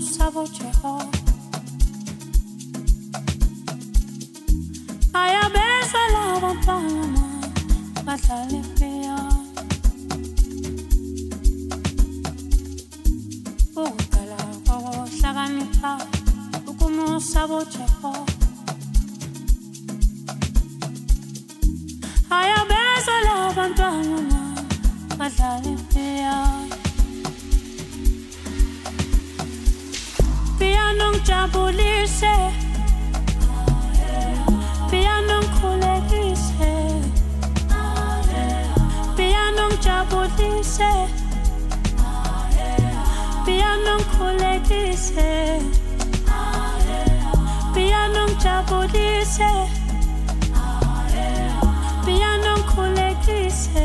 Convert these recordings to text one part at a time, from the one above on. sa voce ho. Haya besa la vampana, matale pia. Ukala ho sa ganita, ukumu sa voce ho. Haya besa la vampana, matale pia. Pianong chabulise, pianong kulegise, pianong chabulise, pianong kulegise, pianong chabulise, pianong kulegise,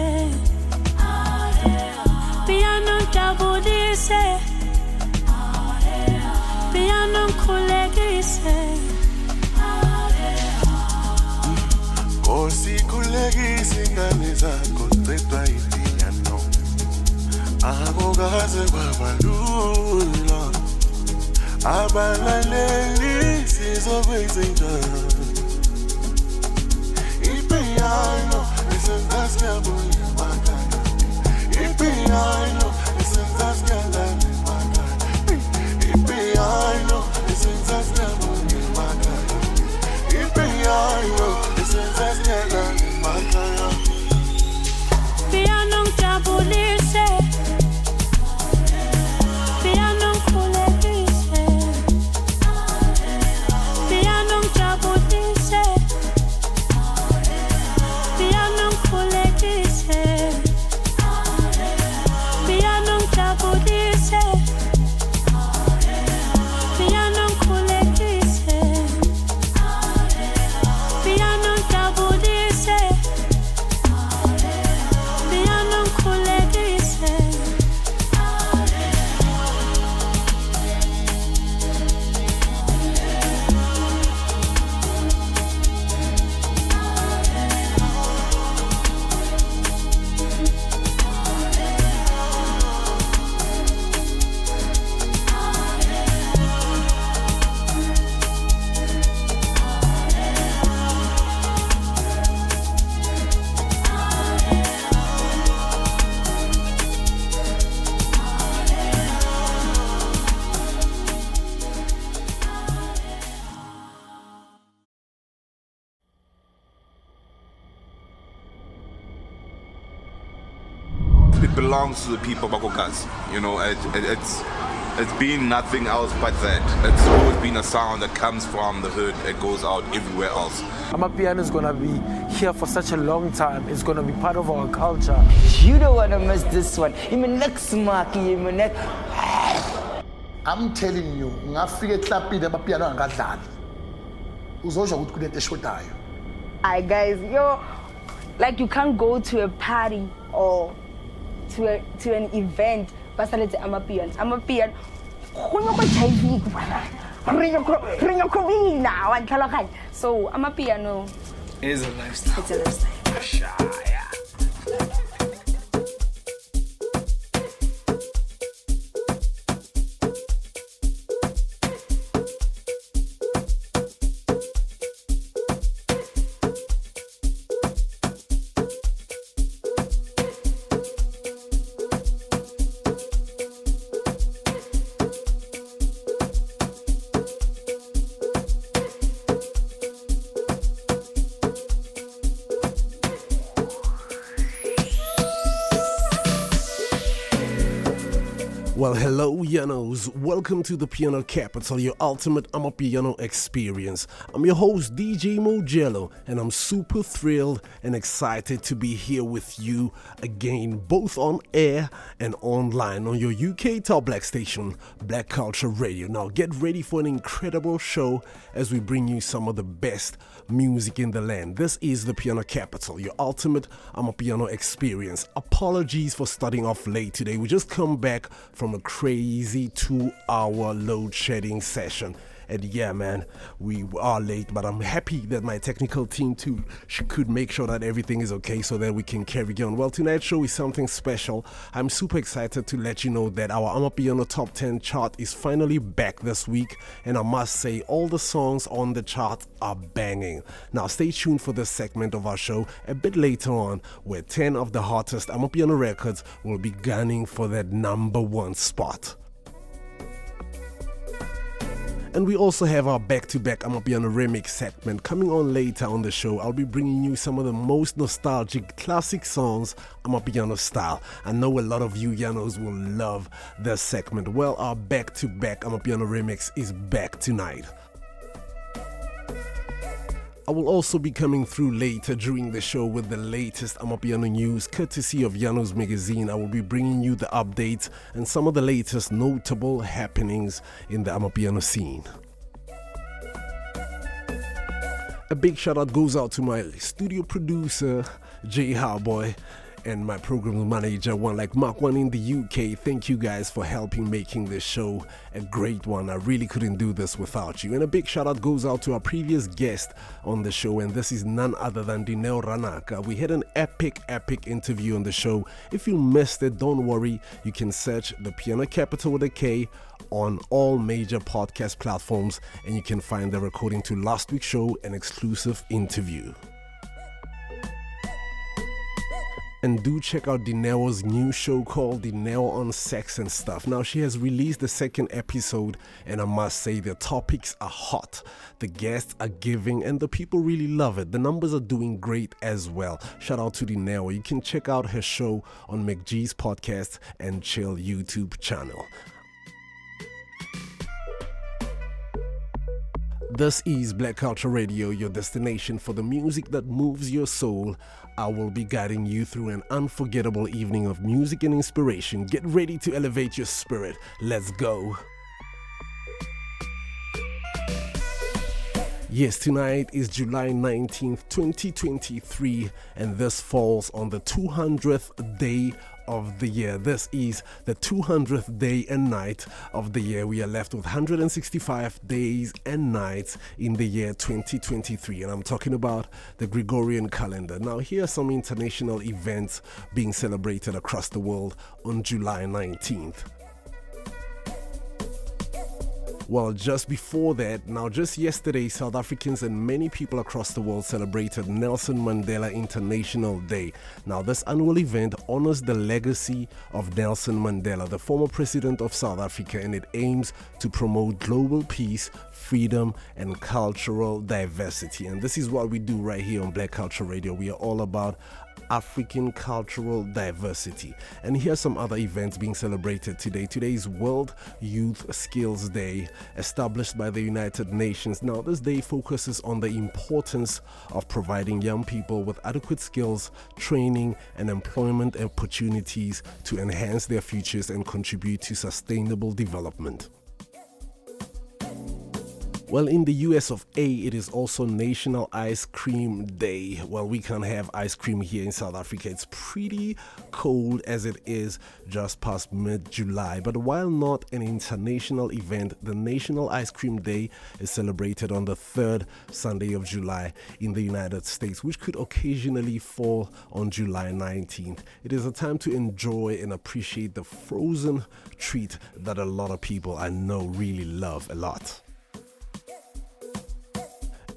pianong chabulise. Piano kulegise, kosi kulegise ngane zako tetwa itiano, agogaze babalula, abalaleli sizobezinja, ipiano isendasi abuli bakana, ipiano isendasi ngane. Piano, this is a devil in my time. Piano, this is a devil in my time. Piano, tabulise. Piano, coletise. Piano, tabulise. Piano, coletise. Piano, tabulise. Belongs to the people of Makokazi. You know, it's been nothing else but that. It's always been a sound that comes from the hood and goes out everywhere else. Amapiano is gonna be here for such a long time. It's gonna be part of our culture. You don't wanna miss this one. I'm telling you, I guys, yo, like you can't go to a party or to an event, but I'm a peon. So I'm a piano. It is a lifestyle. It's a lifestyle. Shy. Well, hello, Pianos. Welcome to the Piano Capital, your ultimate Amapiano experience. I'm your host, DJ Mojelo, and I'm super thrilled and excited to be here with you again, both on air and online on your UK top black station, Black Culture Radio. Now, get ready for an incredible show as we bring you some of the best music in the land. This is the Piano Capital, your ultimate Amapiano experience. Apologies for starting off late today. We just come back from a crazy 2-hour load shedding session And yeah, man, we are late, but I'm happy that my technical team too could make sure that everything is okay so that we can carry on. Well, tonight's show is something special. I'm super excited to let you know that our Amapiano Top 10 chart is finally back this week, and I must say all the songs on the chart are banging. Now stay tuned for this segment of our show a bit later on, where 10 of the hottest Amapiano records will be gunning for that #1 spot. And we also have our back-to-back Amapiano Remix segment coming on later on the show. I'll be bringing you some of the most nostalgic classic songs Amapiano style. I know a lot of you Yanos will love this segment. Well, our back-to-back Amapiano Remix is back tonight. I will also be coming through later during the show with the latest Amapiano news, courtesy of Yanos Magazine. I will be bringing you the updates and some of the latest notable happenings in the Amapiano scene. A big shout out goes out to my studio producer, Jae_Haboi, and my program manager, Mark One in the UK. Thank you guys for helping making this show a great one. I really couldn't do this without you. And a big shout out goes out to our previous guest on the show, and this is none other than Dineo Ranaka. We had an epic interview on the show. If you missed it, don't worry, you can search The Piano Capital with a K on all major podcast platforms, and you can find the recording to last week's show, an exclusive interview. And do check out Dineo's new show called Dineo on Sex and Stuff. Now, she has released the second episode, and I must say the topics are hot, the guests are giving, and the people really love it. The numbers are doing great as well. Shout out to Dineo. You can check out her show on Mac G's podcast and Chill YouTube channel. This is Black Culture Radio, your destination for the music that moves your soul. I will be guiding you through an unforgettable evening of music and inspiration. Get ready to elevate your spirit. Let's go. Yes, tonight is July 19th, 2023, and this falls on the 200th day of the year. This is the 200th day and night of the year. We are left with 165 days and nights in the year 2023, and I'm talking about the Gregorian calendar. Now, here are some international events being celebrated across the world on July 19th. Well, just before that, now just yesterday, South Africans and many people across the world celebrated Nelson Mandela International Day. Now, this annual event honors the legacy of Nelson Mandela, the former president of South Africa, and it aims to promote global peace, freedom, and cultural diversity. And this is what we do right here on Black Culture Radio. We are all about African cultural diversity. And here's some other events being celebrated today. Today is World Youth Skills Day, established by the United Nations. Now, this day focuses on the importance of providing young people with adequate skills, training, and employment opportunities to enhance their futures and contribute to sustainable development. Well, in the US of A, it is also National Ice Cream Day. Well, we can't have ice cream here in South Africa. It's pretty cold as it is just past mid-July. But while not an international event, the National Ice Cream Day is celebrated on the third Sunday of July in the United States, which could occasionally fall on July 19th. It is a time to enjoy and appreciate the frozen treat that a lot of people I know really love a lot.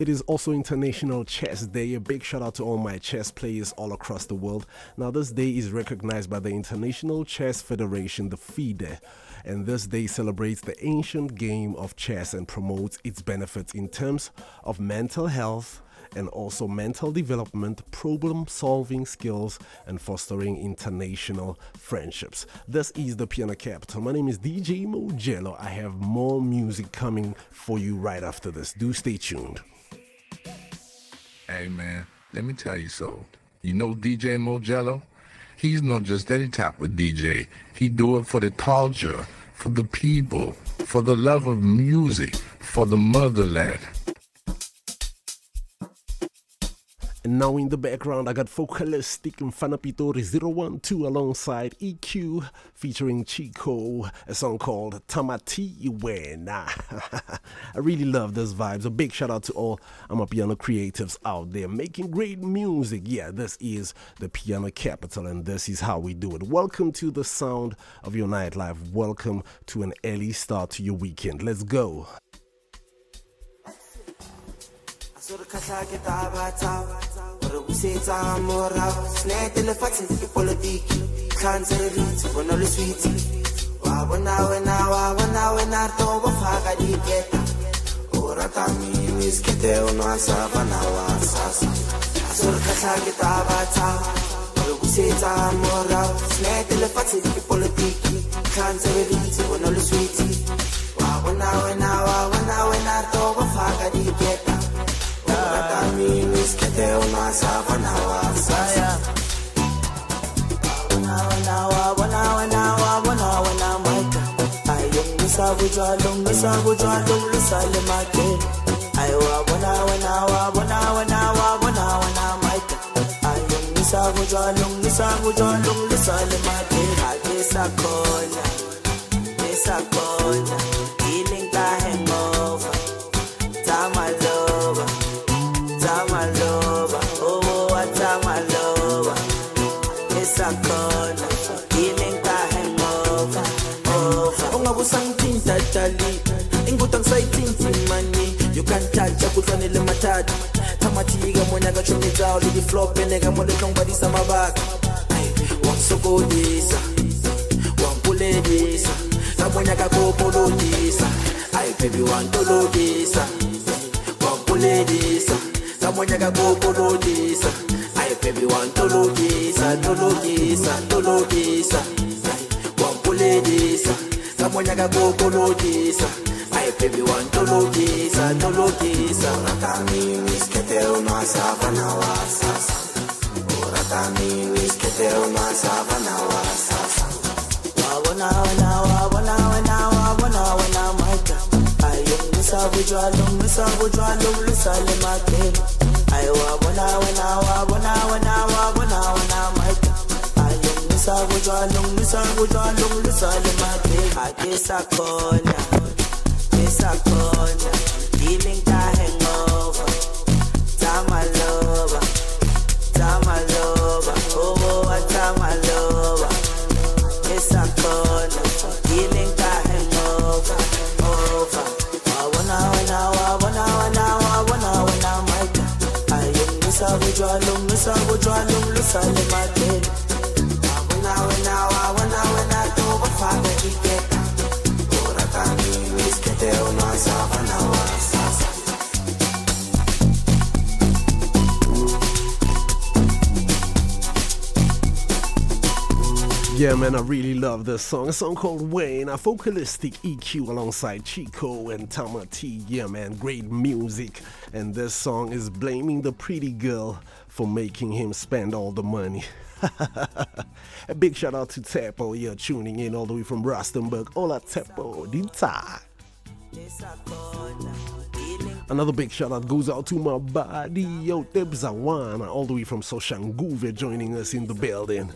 It is also International Chess Day. A big shout out to all my chess players all across the world. Now, this day is recognized by the International Chess Federation, the FIDE, and this day celebrates the ancient game of chess and promotes its benefits in terms of mental health and also mental development, problem-solving skills, and fostering international friendships. This is The Piano Capital. My name is DJ Mojelo. I have more music coming for you right after this. Do stay tuned. Hey man, let me tell you so. You know DJ Mojelo? He's not just any type of DJ. He do it for the culture, for the people, for the love of music, for the motherland. And now in the background, I got Focalistic and Fanapitori 012 alongside EQ featuring Chico, a song called Tamatiwena. I really love those vibes. A big shout out to all Amapiano creatives out there making great music. Yeah, this is the Piano Capital and this is how we do it. Welcome to the sound of your nightlife. Welcome to an early start to your weekend. Let's go. I'm not going to you can't touch a good one in the matad. Tamatiga when I got you down to the flop and I got more long bodies on my back. One so go this one pull this. Someone I got go polo this. I baby want to do this. One pull this. Someone I got go polo this. I baby want to do this. I do this. One pull this. Someone I got go follow this. I baby want to know this. I don't know this. Oratami misketeo no asavana wasas. Oratami misketeo no asavana wasas. Wawana maika. Ayong misavu jwa lum lusale maike. Aywa wana maika. I miss a corner, healing the hangover, Tama lover, oh, a Tama lover, miss a corner, healing the hangover, over, I wanna, I miss a withdrawal, Lusalima. Yeah, man, I really love this song. A song called Wayne, a Focalistic EQ alongside Chico and Tamati. Yeah, man, great music. And this song is blaming the pretty girl for making him spend all the money. A big shout out to Tepo. You're tuning in all the way from Rustenburg. Hola Tepo, Dita. Another big shout out goes out to my buddy Yo Tebzawana, all the way from Soshanguve, joining us in the building.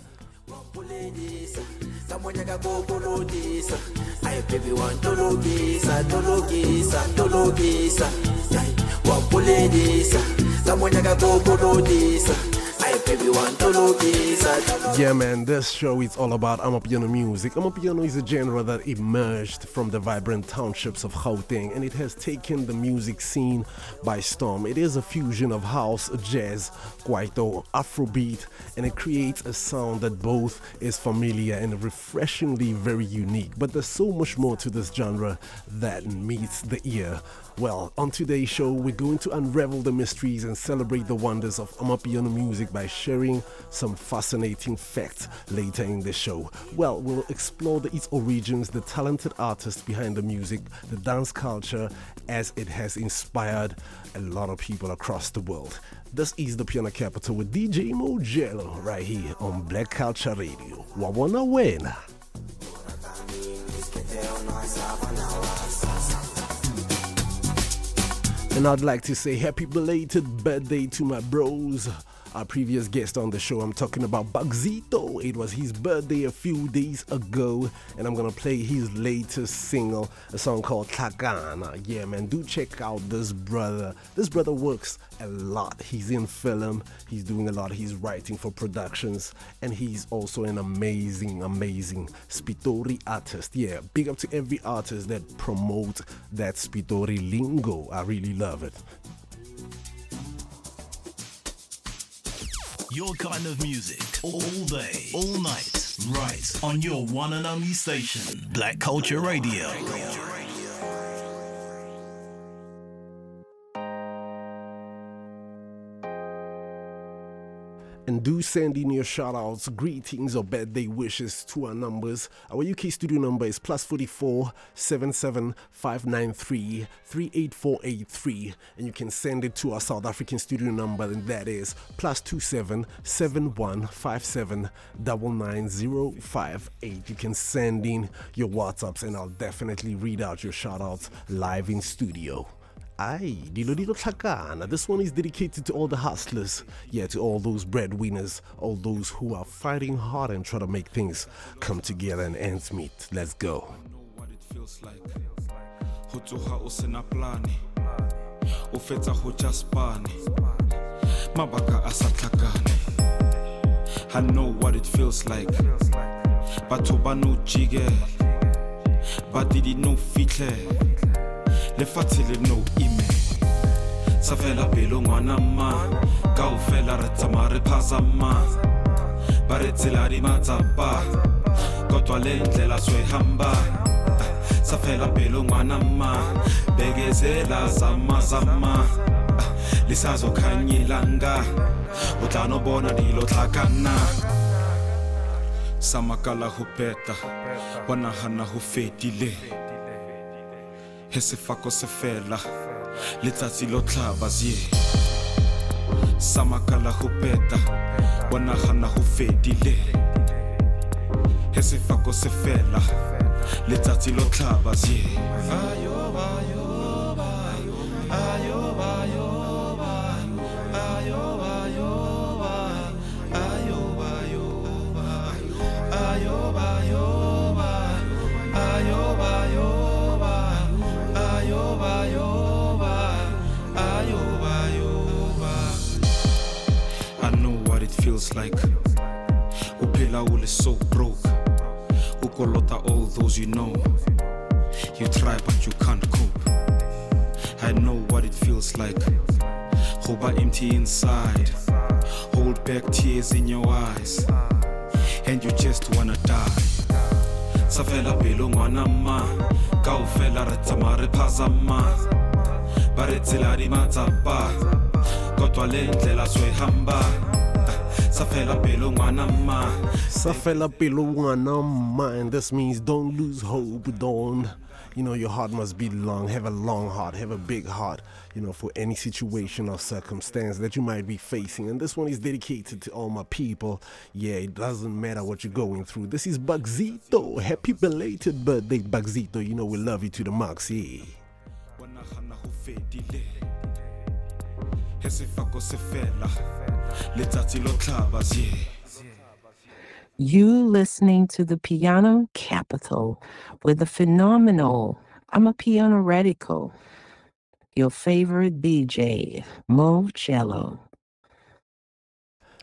Yeah, man, this show is all about Amapiano music. Amapiano is a genre that emerged from the vibrant townships of Gauteng, and it has taken the music scene by storm. It is a fusion of house, jazz, kwaito, Afrobeat, and it creates a sound that both is familiar and refreshingly very unique. But there's so much more to this genre that meets the ear. Well, on today's show, we're going to unravel the mysteries and celebrate the wonders of Amapiano music by sharing some fascinating facts later in the show. Well, we'll explore its origins, the talented artists behind the music, the dance culture, as it has inspired a lot of people across the world. This is the Piano Capital with DJ Mojelo right here on Black Culture Radio. Wabona wena. And I'd like to say happy belated birthday to my bros. Our previous guest on the show, I'm talking about Bugzito. It was his birthday a few days ago, and I'm gonna play his latest single, a song called Takana. Yeah, man, do check out this brother. This brother works a lot. He's in film, he's doing a lot, he's writing for productions, and he's also an amazing, amazing Spitori artist. Yeah, big up to every artist that promotes that Spitori lingo. I really love it. Your kind of music, all day, all night, right on your one and only station, Black Culture Radio. And do send in your shoutouts, greetings, or birthday wishes to our numbers. Our UK studio number is +44 77 593 38483, and you can send it to our South African studio number, and that is +27 7157 99058. You can send in your WhatsApps, and I'll definitely read out your shoutouts live in studio. Aye, Dilo Tlakana. This one is dedicated to all the hustlers, yeah, to all those breadwinners, all those who are fighting hard and try to make things come together and ends meet. Let's go. I know what it feels like. Hotuha osena plani, ofeta hojaspani, mabaka asatlakane. I know what it feels like. Batoba no jige, badidi no fite. Le fatile no ime Savela pelo mwanama Kaufela ratama repazama Baretila rimataba Kotwa lendlela swe hamba Savela pelo mwanama Begezela zama zama Lisazo kanyilanga Utano bona dilo takana Samakala hupeta Wanahana hufetile Hesse fako se fela, letati lotla bazie. Samakala hupeta, wanahana hufedile. Hesse fako se fela, letati lotla bazie. Ayoba, ayoba, ayoba, ayoba, ayoba, ayoba, ayoba, ayoba, ayoba, ayoba, ayoba. Ayoba, ayoba, ayoba. I know what it feels like. Upila ul is so broke. Ukolota all those you know. You try but you can't cope. I know what it feels like. Hoba empty inside. Hold back tears in your eyes. And you just wanna die. Savela pelo mwanama Kaufela ratama repazama Baretila rimataba Kotwa lendlela swe hamba Safela pelo mwanama. And this means don't lose hope, don't. You know, your heart must be long. Have a long heart, have a big heart, you know, for any situation or circumstance that you might be facing. And this one is dedicated to all my people. Yeah, it doesn't matter what you're going through. This is Bugzito. Happy belated birthday, Bugzito. You know, we love you to the max. Yeah. You listening to the Piano Capital with the phenomenal, I'm a piano radical, your favorite DJ, Mojelo.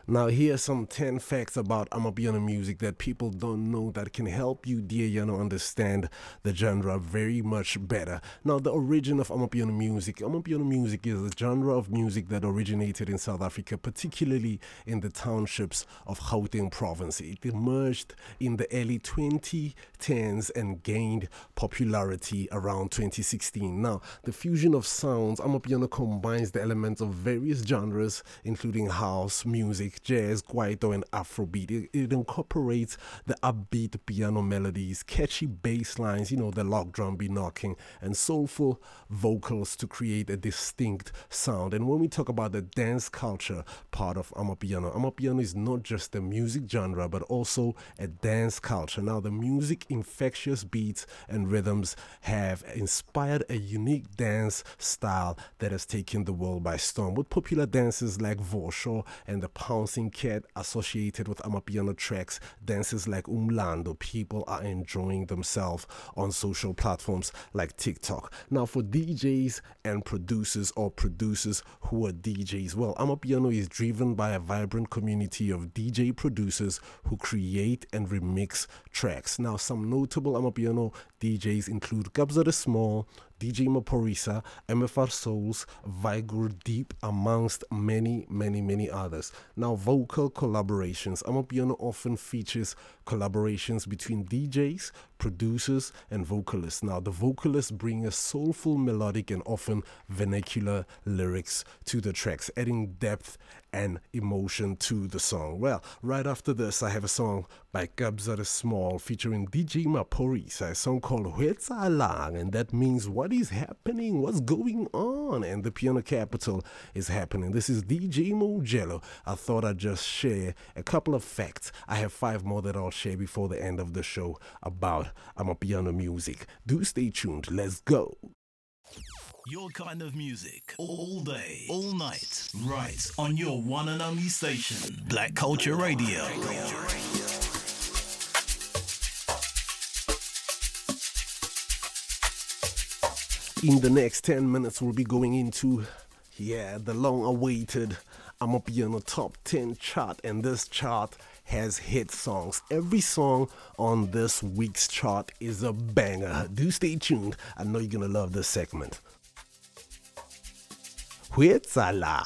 Now here are some 10 facts about Amapiano music that people don't know that can help you, dear Yano, understand the genre very much better. Now the origin of Amapiano music. Amapiano music is a genre of music that originated in South Africa, particularly in the townships of Gauteng province. It emerged in the early 2010s and gained popularity around 2016. Now the fusion of sounds, Amapiano combines the elements of various genres including house music, like jazz, kwaito, and Afrobeat. It incorporates the upbeat piano melodies, catchy bass lines, you know, the lock drum be knocking, and soulful vocals to create a distinct sound. And when we talk about the dance culture part of Amapiano, Amapiano is not just a music genre, but also a dance culture. Now, the music, infectious beats and rhythms have inspired a unique dance style that has taken the world by storm, with popular dances like Vosho and the Pouncing Cat associated with Amapiano tracks. Dances like Umlando, people are enjoying themselves on social platforms like TikTok. Now, for DJs and producers, or producers who are DJs, well, Amapiano is driven by a vibrant community of DJ producers who create and remix tracks. Now, some notable Amapiano DJs include Kabza De Small, DJ Maphorisa, MFR Souls, Vigor Deep, amongst many others. Now, vocal collaborations. Amapiano often features collaborations between DJs, producers, and vocalists. Now, the vocalists bring a soulful, melodic, and often vernacular lyrics to the tracks, adding depth and emotion to the song. Well, right after this, I have a song by Kabza De Small featuring DJ Maphorisa, a song called Hwetsa Lang, and that means what is happening, what's going on, and the piano capital is happening. This is DJ Mojelo. I thought I'd just share a couple of facts. I have 5 more that I'll share before the end of the show about Amapiano music. Do stay tuned. Let's go. Your kind of music, all day, all night, right on your one and only station, Black Culture Radio. In the next 10 minutes, we'll be going into, the long-awaited Amapiano Top 10 chart, and this chart has hit songs. Every song on this week's chart is a banger. Do stay tuned. I know you're gonna love this segment. Huetzala.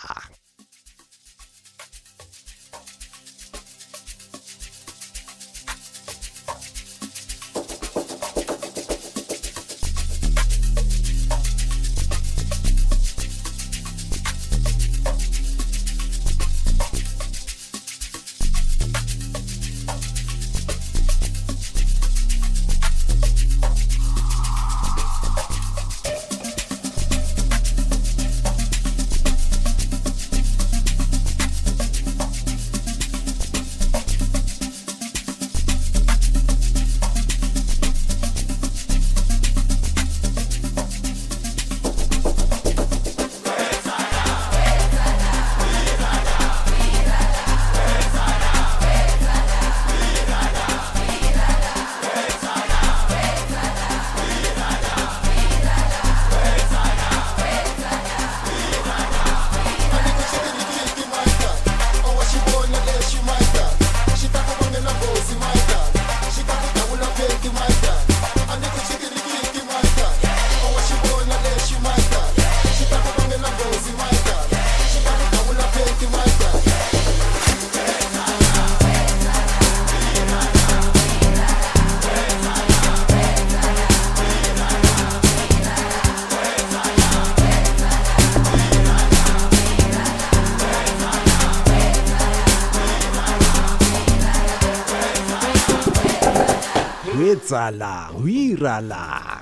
Zala, Wirala.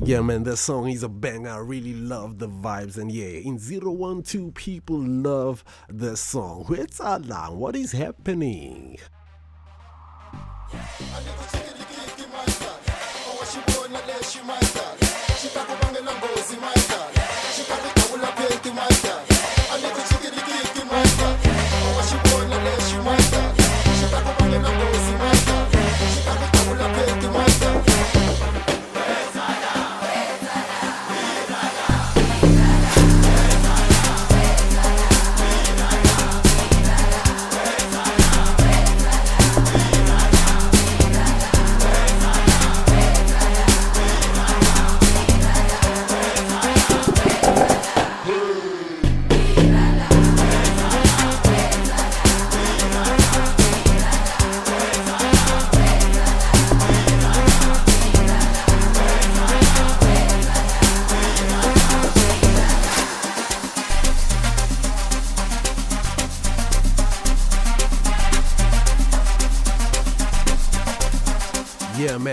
Yeah, man, that song is a banger. I really love the vibes. And yeah, in 012, people love the song. What is happening? I never take it, give my stuff. Oh, what she born, not let she my stuff. She talk about the numbers in my stuff. She probably will appear to my stuff. I never take it, give my stuff. Oh, what she born, not let she my stuff. She talk about the numbers in my stuff. She probably will appear to my stuff.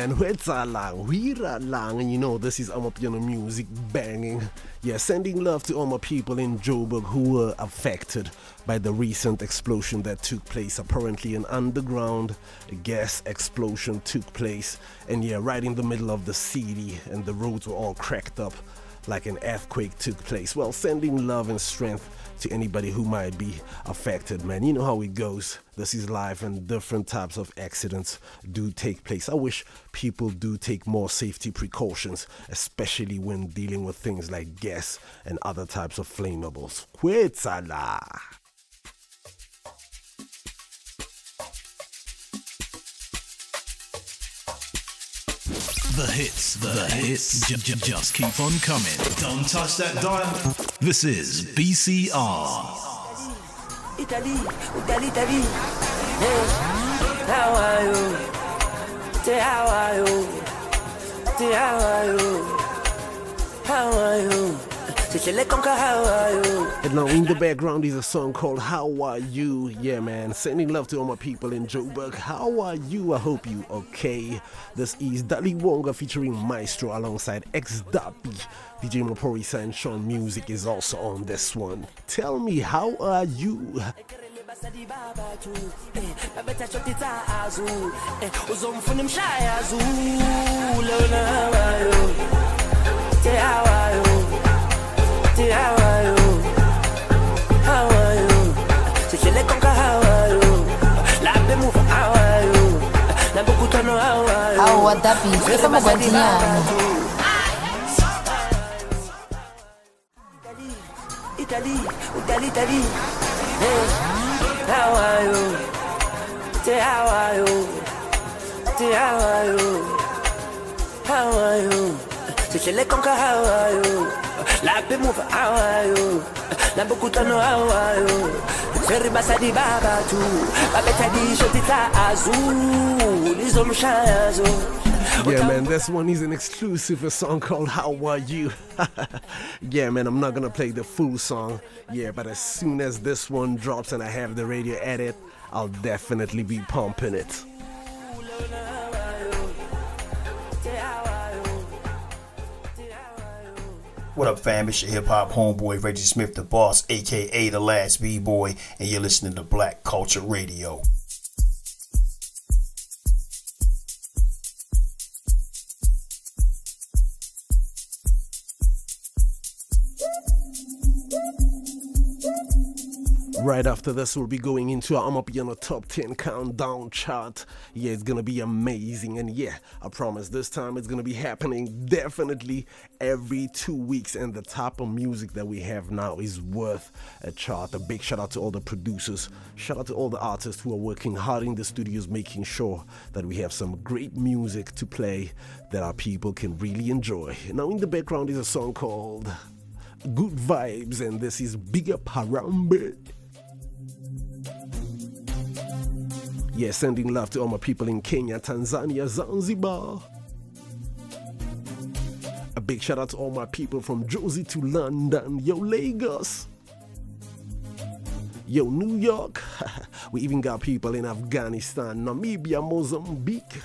man, wira lang, and you know this is Amapiano music banging. Yeah, sending love to all my people in Joburg who were affected by the recent explosion that took place. Apparently an underground gas explosion took place, and yeah, right in the middle of the city, and the roads were all cracked up like an earthquake took place. Well, sending love and strength to anybody who might be affected, man. You know how it goes. This is life, and different types of accidents do take place. I wish people do take more safety precautions, especially when dealing with things like gas and other types of flammables. Kwetsala! The hits just keep on coming. Don't touch that dial. This is BCR. Italy. Hey, how are you? How are you? And now in the background is a song called How Are You? Yeah, man, sending love to all my people in Joburg. How are you? I hope you okay. This is Daliwonga featuring Maestro alongside X Dapi. DJ Maphorisa and Sean Music is also on this one. Tell me, how are you? How are you? La pe move awayo, na bokutano awayo. Seri basadi baba tu, babeta di shotita azul, izomshazo. Yeah, man, this one is an exclusive, a song called How Are You? Yeah, man, I'm not gonna play the full song. Yeah, but as soon as this one drops and I have the radio edit, I'll definitely be pumping it. What up, fam? It's your hip-hop homeboy, Reggie Smith, the boss, a.k.a. the last B-boy, and you're listening to Black Culture Radio. Right after this, we'll be going into our Amapiano Top 10 Countdown chart. Yeah, it's gonna be amazing. And yeah, I promise this time it's gonna be happening definitely every 2 weeks. And the type of music that we have now is worth a chart. A big shout out to all the producers. Shout out to all the artists who are working hard in the studios, making sure that we have some great music to play that our people can really enjoy. Now in the background is a song called Good Vibes, and this is Bigger Parambi. Yeah, sending love to all my people in Kenya, Tanzania, Zanzibar. A big shout out to all my people from Jersey to London. Yo, Lagos. Yo, New York. We even got people in Afghanistan, Namibia, Mozambique.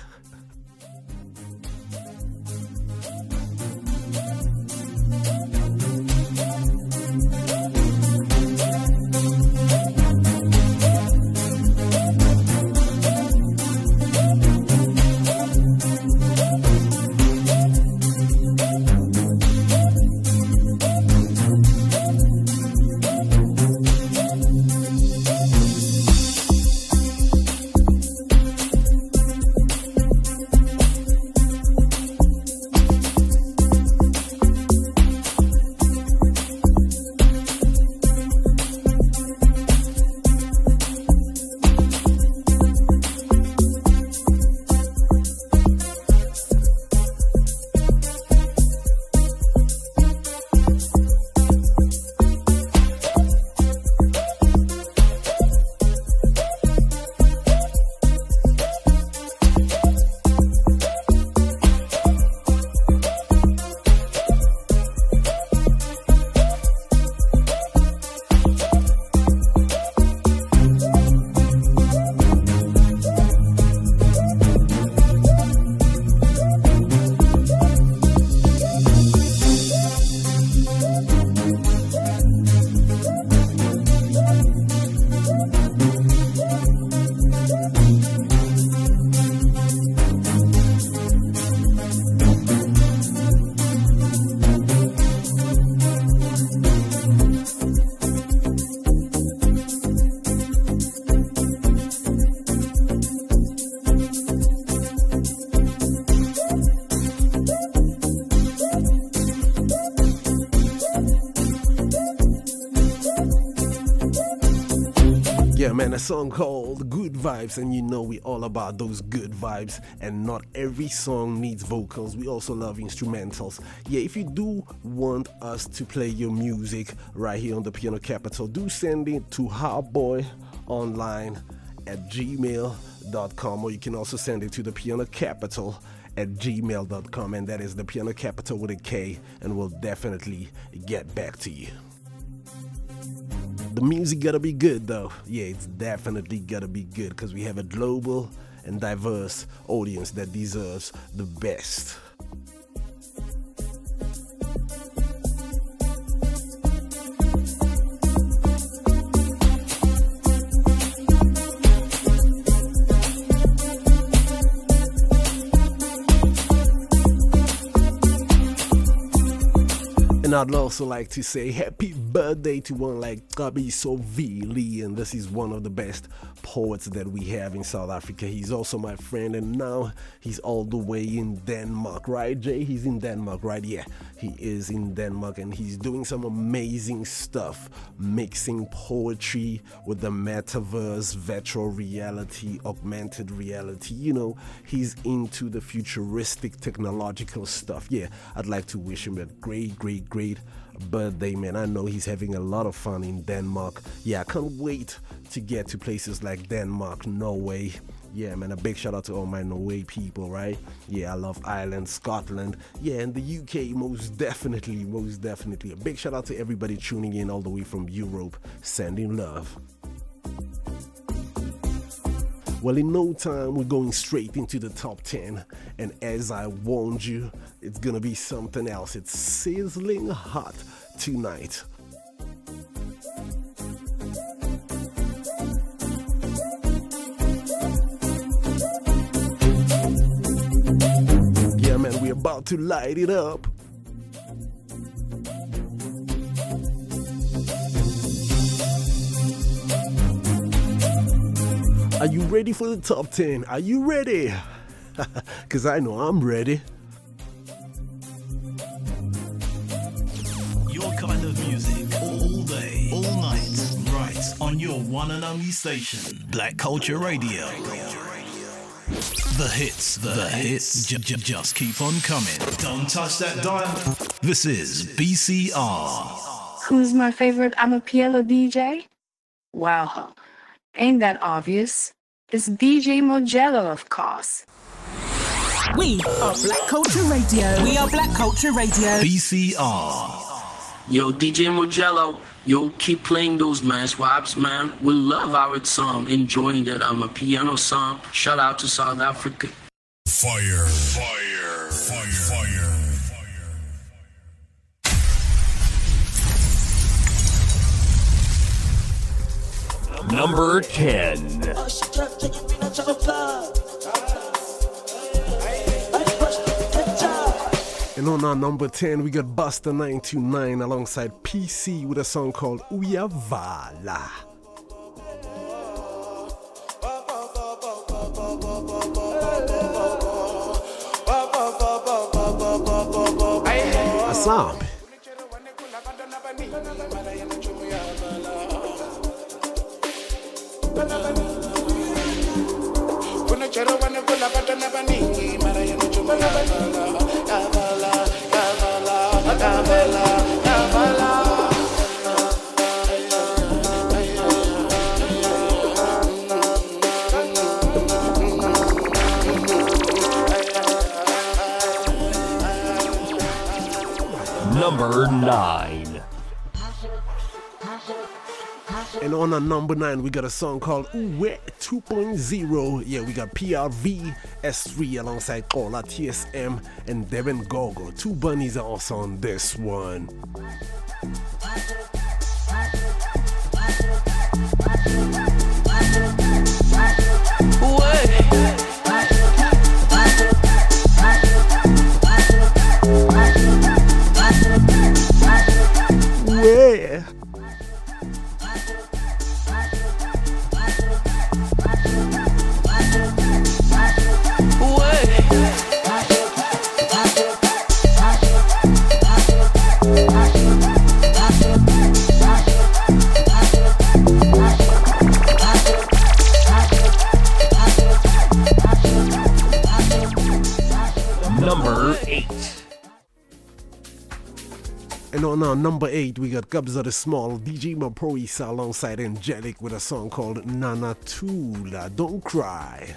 and a song called Good Vibes, and you know we're all about those good vibes, and not every song needs vocals. We also love instrumentals. Yeah, if you do want us to play your music right here on the Piano Capital, do send it to haboi.online@gmail.com, or you can also send it to the pianocapital@gmail.com, and that is the Piano Capital with a K, and we'll definitely get back to you. The music gotta be good though. Yeah, it's definitely gotta be good, because we have a global and diverse audience that deserves the best. And I'd also like to say happy birthday to one like Gabi Sovili, and this is one of the best poets that we have in South Africa. He's also my friend, and now he's all the way in Denmark, right, Jay? He's in Denmark, right? Yeah, he is in Denmark, and he's doing some amazing stuff, mixing poetry with the metaverse, virtual reality, augmented reality. You know, he's into the futuristic technological stuff. Yeah, I'd like to wish him a great birthday, man. I know he's having a lot of fun in Denmark. Yeah, I can't wait to get to places like Denmark, Norway. Yeah, man, a big shout out to all my Norway people, right? Yeah, I love Ireland, Scotland, yeah, and the UK, most definitely. A big shout out to everybody tuning in all the way from Europe, sending love. Well, in no time, we're going straight into the top 10. And as I warned you, it's gonna be something else. It's sizzling hot tonight. Yeah, man, we're about to light it up. Are you ready for the top 10? Are you ready? Because I know I'm ready. Your kind of music all day, all night, right on your one and only station, Black Culture Radio. The hits, just keep on coming. Don't touch that dial. This is BCR. Who's my favorite? I'm a piano DJ. Wow. Ain't that obvious? It's DJ Mojelo, of course. We are Black Culture Radio. BCR. Yo, DJ Mojelo, yo, keep playing those mass vibes, man. We love our song. Enjoying that a piano song. Shout out to South Africa. Fire. Number 10. And on our number 10, we got Buster 929 alongside PC with a song called Uyavala. Assam. Number 9. And on our number 9, we got a song called Uwe 2.0. Yeah, we got PRV S3 alongside Cola TSM and Devin Gogo. Two bunnies are also on this one. Yeah. And on our number 8, we got Kabza De Small, DJ Maphorisa alongside Angelic with a song called Nana Tula, Don't Cry.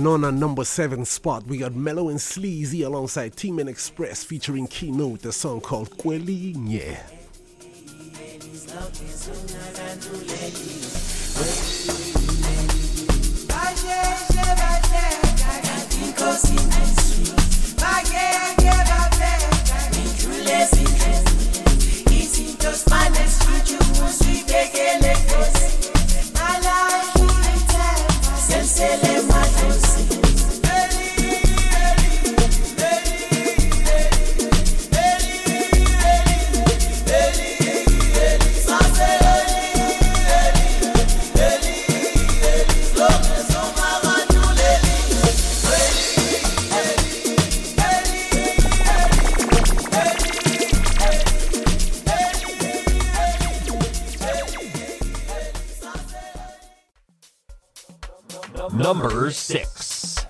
On our number 7 spot, we got Mellow and Sleazy alongside Team and Express featuring Keynote, a song called Kwelinye. Number 6.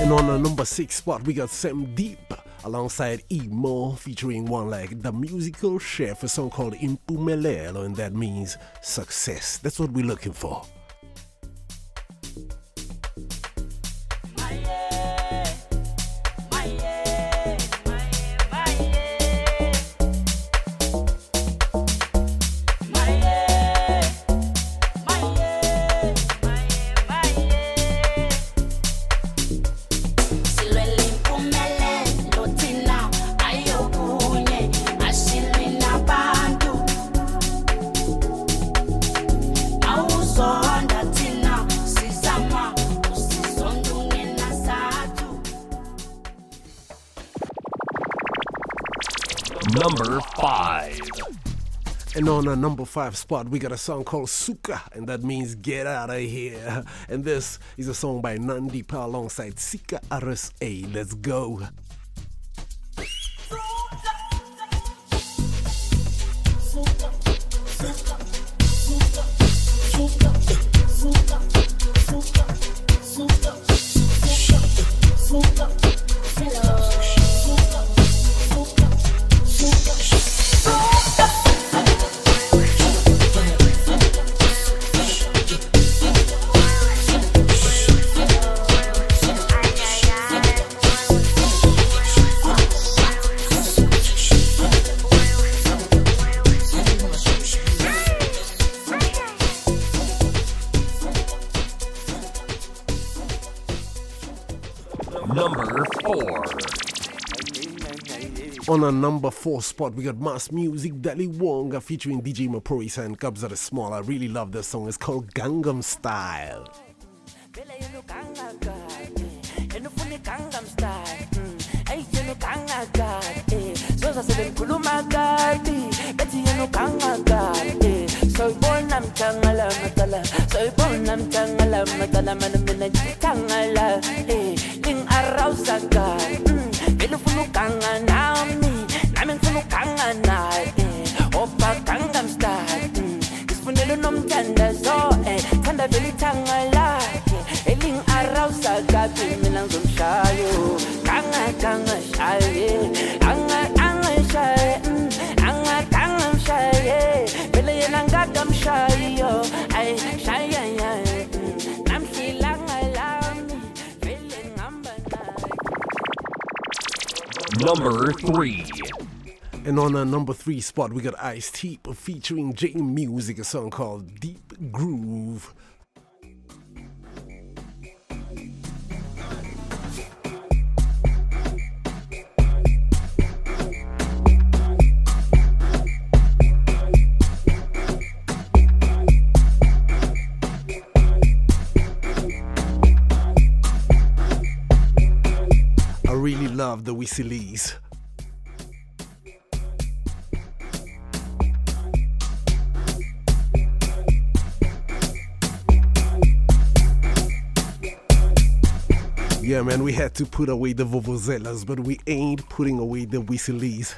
And on the number 6 spot, we got Sam Deep alongside Emo featuring one like The Musical Chef, a song called Impumelelo, and that means success. That's what we're looking for. And on our number 5 spot, we got a song called Suka, and that means get out of here. And this is a song by Nandipa alongside Sika RSA. Let's go. On our number 4 spot, we got Mass Music, Daliwonga featuring DJ Maphorisa and Kabza De Small. I really love this song. It's called Gangnam Style. Number 3. And on our number 3 spot, we got Ice-T featuring Jae Music, a song called Deep Groove. Love the Whisleys. Yeah, man, we had to put away the Vuvuzelas, but we ain't putting away the Whisleys.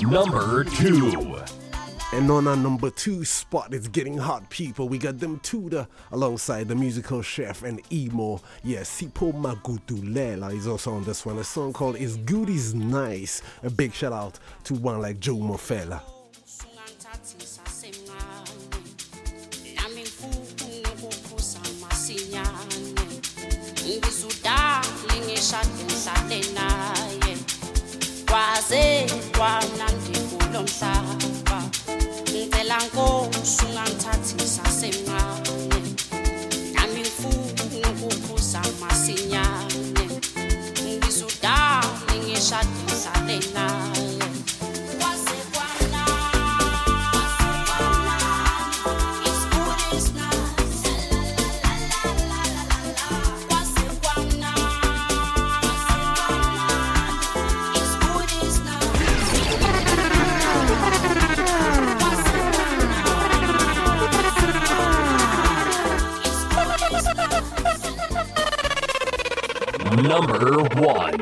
Number 2. And on our number 2 spot, it's getting hot, people. We got them Tudor alongside The Musical Chef and Emo. Yeah, Sipho Magudulela is also on this one. A song called Is Good Is Nice. A big shout out to one like Joe Mofela. Waze kwanandi kulomhlaba ngicela nkosi ungangithathisa semncane nami ngifuna ukuphuza masinyane ngizodala ngishadisa lena. Number 1.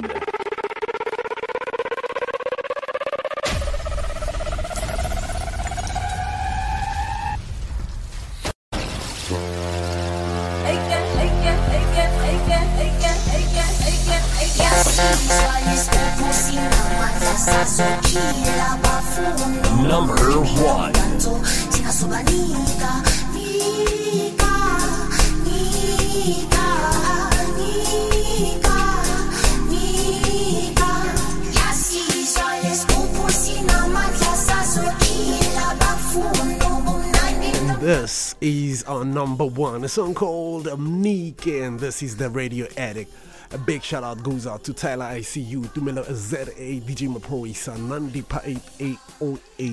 This is our number 1, a song called Mnike, and this is The Radio Addict. A big shout out goes out to Tyler ICU, Tumelo ZA, DJ Maphorisa, Nandipa 8808,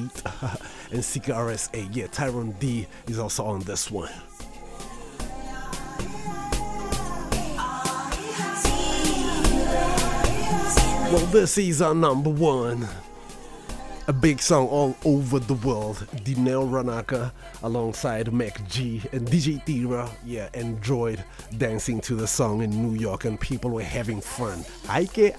and CKRSA. Yeah, Tyrone D is also on this one. Well, this is our number 1. A big song all over the world. Dineo Ranaka alongside Mac G and DJ Tira, yeah, and Droid dancing to the song in New York, and people were having fun. Aike.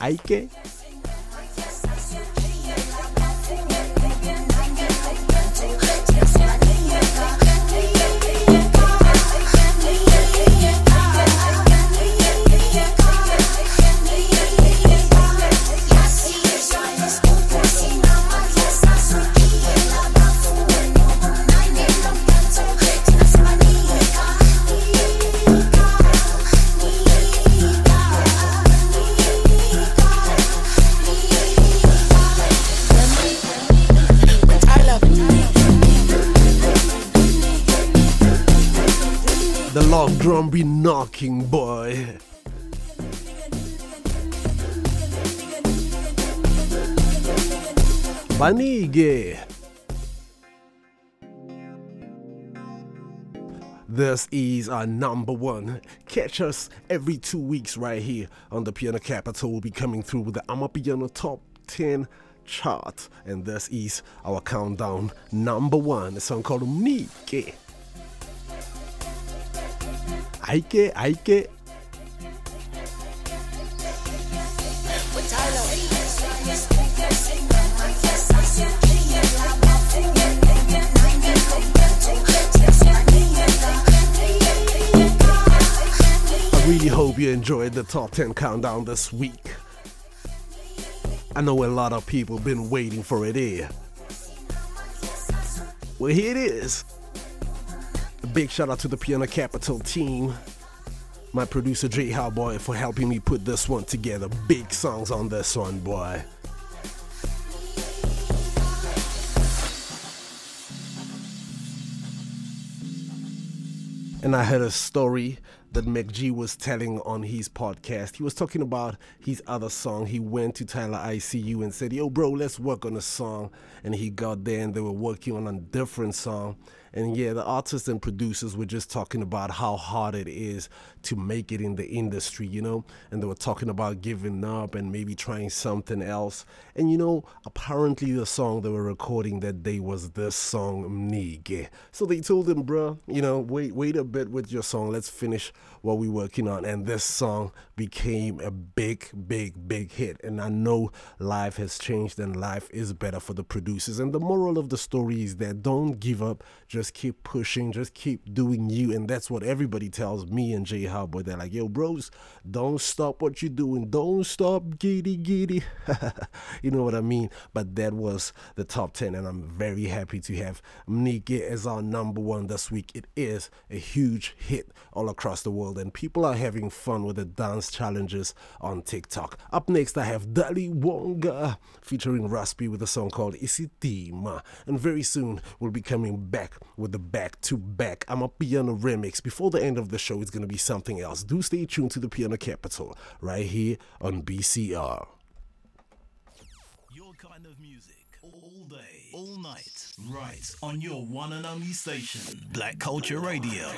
Drum be knocking, boy. Banige. This is our number 1. Catch us every 2 weeks right here on the Piano Capital. We'll be coming through with the Amapiano Top 10 chart. And this is our countdown number 1, a song called Mnike. Aike. I really hope you enjoyed the top 10 countdown this week. I know a lot of people been waiting for it here. Well, here it is. A big shout out to the Piano Capital team, my producer Jae_Haboi for helping me put this one together. Big songs on this one, boy. And I heard a story that Mac G was telling on his podcast. He was talking about his other song. He went to Tyler ICU and said, yo, bro, let's work on a song. And he got there and they were working on a different song. And yeah, the artists and producers were just talking about how hard it is to make it in the industry, you know? And they were talking about giving up and maybe trying something else. And you know, apparently the song they were recording that day was this song, Nige. So they told him, bruh, you know, wait a bit with your song. Let's finish what we're working on. And this song became a big hit. And I know life has changed and life is better for the producers. And the moral of the story is that don't give up. Just keep pushing, just keep doing you. And that's what everybody tells me and Jae_Haboi. They're like, yo, bros, don't stop what you're doing. Don't stop, giddy. You know what I mean? But that was the top 10, and I'm very happy to have Mnike as our number one this week. It is a huge hit all across the world, and people are having fun with the dance challenges on TikTok. Up next, I have Daliwonga featuring Raspi with a song called Isitima. And very soon, we'll be coming back with the back-to-back. I'm a piano remix. Before the end of the show, it's going to be something else. Do stay tuned to the Piano Capital right here on BCR. Your kind of music all day, all night, right on your one and only station, Black Culture Radio.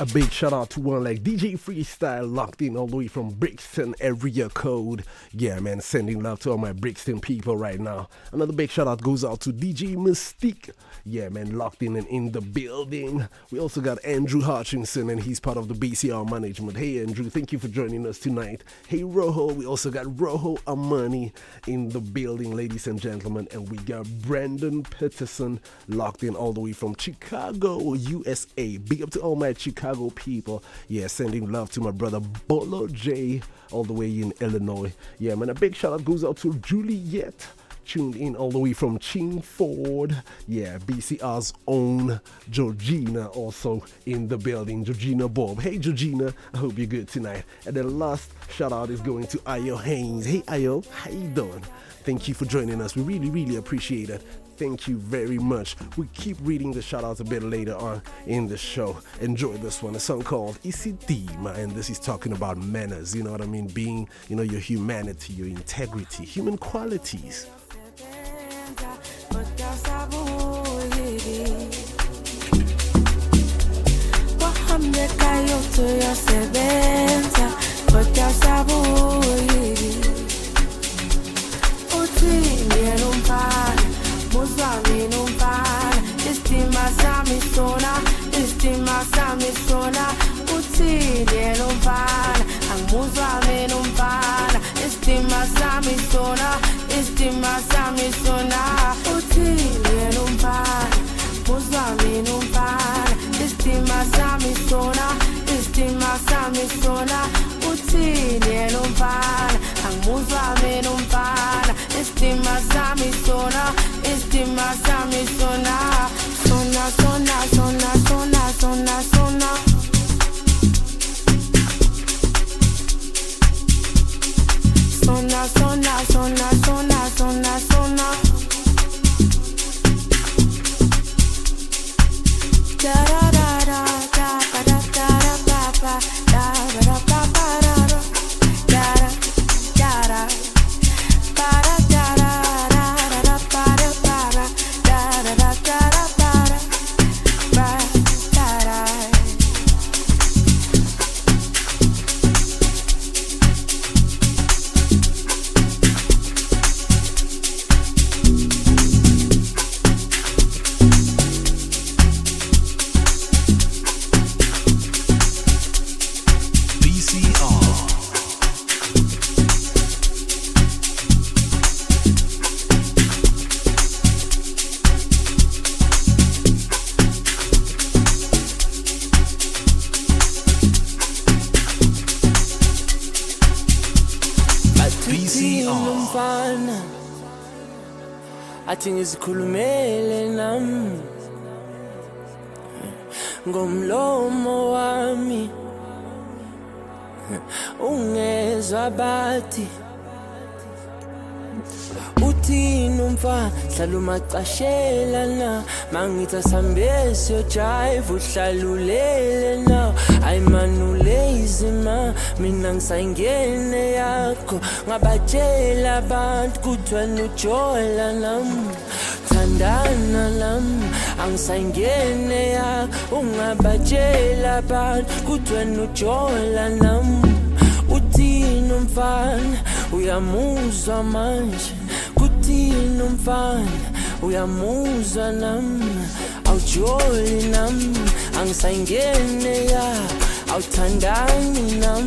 A big shout out to one like DJ Freestyle, locked in all the way from Brixton area code. Yeah, man, sending love to all my Brixton people right now. Another big shout out goes out to DJ Mystique. Yeah, man, locked in and in the building. We also got Andrew Hutchinson, and he's part of the BCR management. Hey, Andrew, thank you for joining us tonight. Hey, Rojo, we also got Rojo Amani in the building, ladies and gentlemen. And we got Brandon Peterson, locked in all the way from Chicago, USA. Big up to all my Chicago people. Yeah, sending love to my brother Bolo J all the way in Illinois. Yeah, man, a big shout out goes out to Juliet, tuned in all the way from Chingford. Yeah, BCR's own Georgina also in the building. Georgina Bob. Hey, Georgina, I hope you're good tonight. And the last shout out is going to Ayo Haynes. Hey, Ayo, how you doing? Thank you for joining us. We really appreciate it. Thank you very much. We keep reading the shout-outs a bit later on in the show. Enjoy this one. A song called Isitima, and this is talking about manners, you know what I mean? Being, you know, your humanity, your integrity, human qualities. Mozami non para, estima sami sona, estima sami sona, uccide non para, a mozami non para, estima sami sona, uccide non para, mozami non para, estima sami sona, uccide non para, a mozami non para, estima sami sona. Estima sami sona, sona, sona, sona, sona, sona, sona. Sona, sona, sona, sona, sona, sona. Da da da da da da da da da da da. PC on. I think it's cool, Melenam. Gomlo Moami Ungezabati Uti Numfa Salumata Shelana Mangita Sambesio Chai Vusalulena Aimanulezima Minang Sangene Yako Mabachela Band Kutwanucholanam Tandanalam Ang sangene ya unga bachela bad kutwenu chola nam utinum fan uyamuza manje kutinum fan uyamuza nam au choli nam ang sangene ya au tandani nam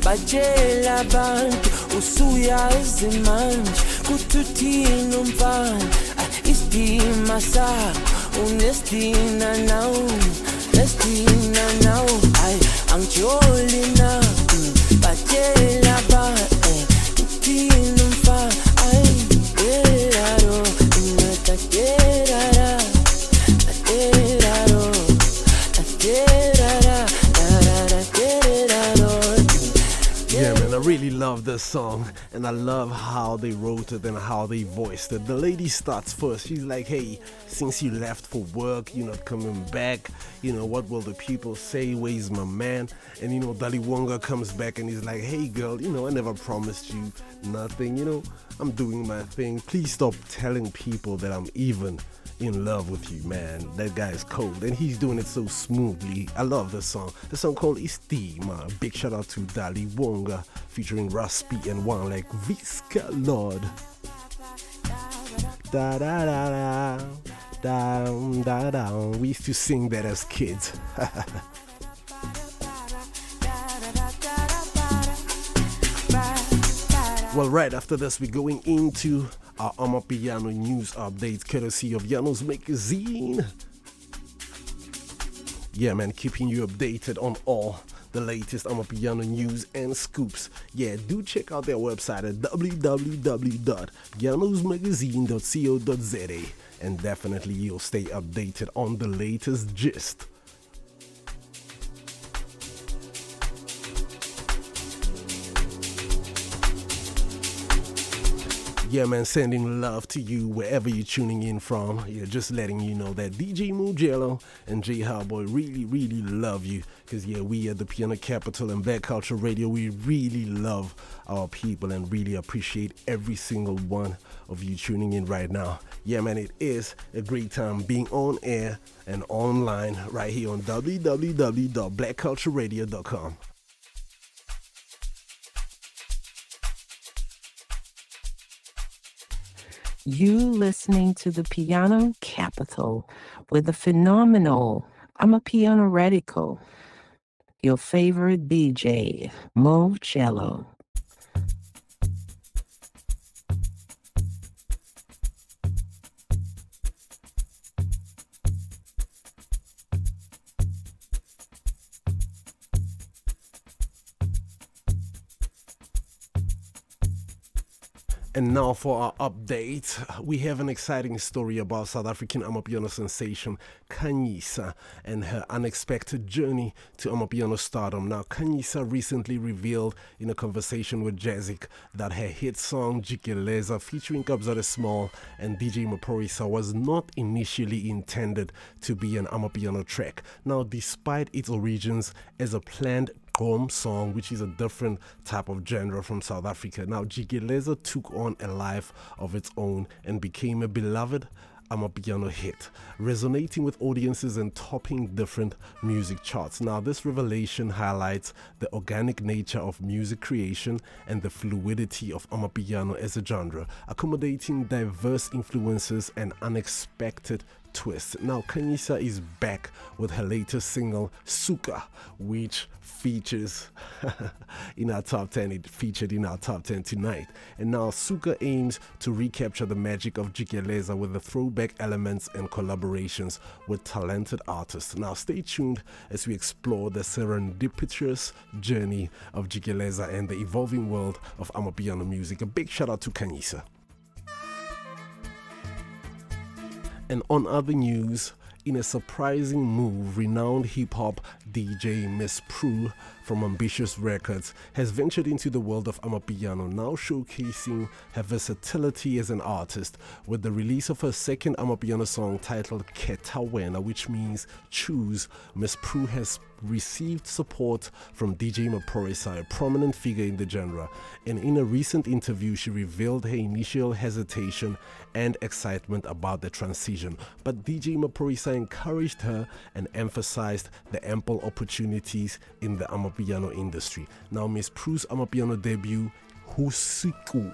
bachela bad usuya izimanje kututinum fan istima sa Unestina now, Nestina now. I am Jolina, but Jella Bar, Tinumfa. I get out of get out of get. Yeah, man, I really love this song, and I love how they wrote it and how they voiced it. The lady starts first. She's like, hey, since you left for work, you're not coming back, you know, what will the people say, where's my man? And, you know, Daliwonga comes back and he's like, hey, girl, you know, I never promised you nothing, you know, I'm doing my thing. Please stop telling people that I'm even in love with you, man. That guy is cold, and he's doing it so smoothly. I love this song. The song called Istima. Big shout out to Daliwonga featuring Raspi and One like Visca Lord. Da da da da. Down, down, down. We used to sing that as kids. Well, right after this, we're going into our Amapiano news updates, courtesy of Yano's Magazine. Yeah, man, keeping you updated on all the latest Amapiano news and scoops. Yeah, do check out their website at www.yanosmagazine.co.za. And definitely you'll stay updated on the latest gist. Yeah, man, sending love to you wherever you're tuning in from. Yeah, just letting you know that DJ Mojelo and Jae_Haboi really, really love you. Because, yeah, we at the Piano Capital and Black Culture Radio, we really love our people and really appreciate every single one of you tuning in right now. Yeah, man, it is a great time being on air and online right here on www.blackcultureradio.com. You listening to the Piano Capital with the phenomenal Amapiano Radical, your favorite DJ, Mojelo. And now for our update, we have an exciting story about South African Amapiano sensation Kanyisa and her unexpected journey to Amapiano stardom. Now, Kanyisa recently revealed in a conversation with Jazik that her hit song Jikeleza featuring Kabza De Small and DJ Maphorisa was not initially intended to be an Amapiano track. Now, despite its origins as a planned Gqom song, which is a different type of genre from South Africa. Now, Jikeleza took on a life of its own and became a beloved Amapiano hit, resonating with audiences and topping different music charts. Now, this revelation highlights the organic nature of music creation and the fluidity of Amapiano as a genre, accommodating diverse influences and unexpected twist. Now Kanyisa is back with her latest single Suka, which features in our top 10. It featured in our top 10 tonight. And now Suka aims to recapture the magic of Jikeleza with the throwback elements and collaborations with talented artists. Now stay tuned as we explore the serendipitous journey of Jikeleza and the evolving world of Amapiano music. A big shout out to Kanyisa. And on other news, in a surprising move, renowned hip-hop DJ Miss Pru from Ambitious Records has ventured into the world of Amapiano, now showcasing her versatility as an artist with the release of her second Amapiano song titled Ketawena, which means choose. Miss Pru has received support from DJ Maphorisa, a prominent figure in the genre, and in a recent interview she revealed her initial hesitation and excitement about the transition, but DJ Maphorisa encouraged her and emphasized the ample opportunities in the Amapiano industry. Now Miss Pru's Amapiano debut, Husiku,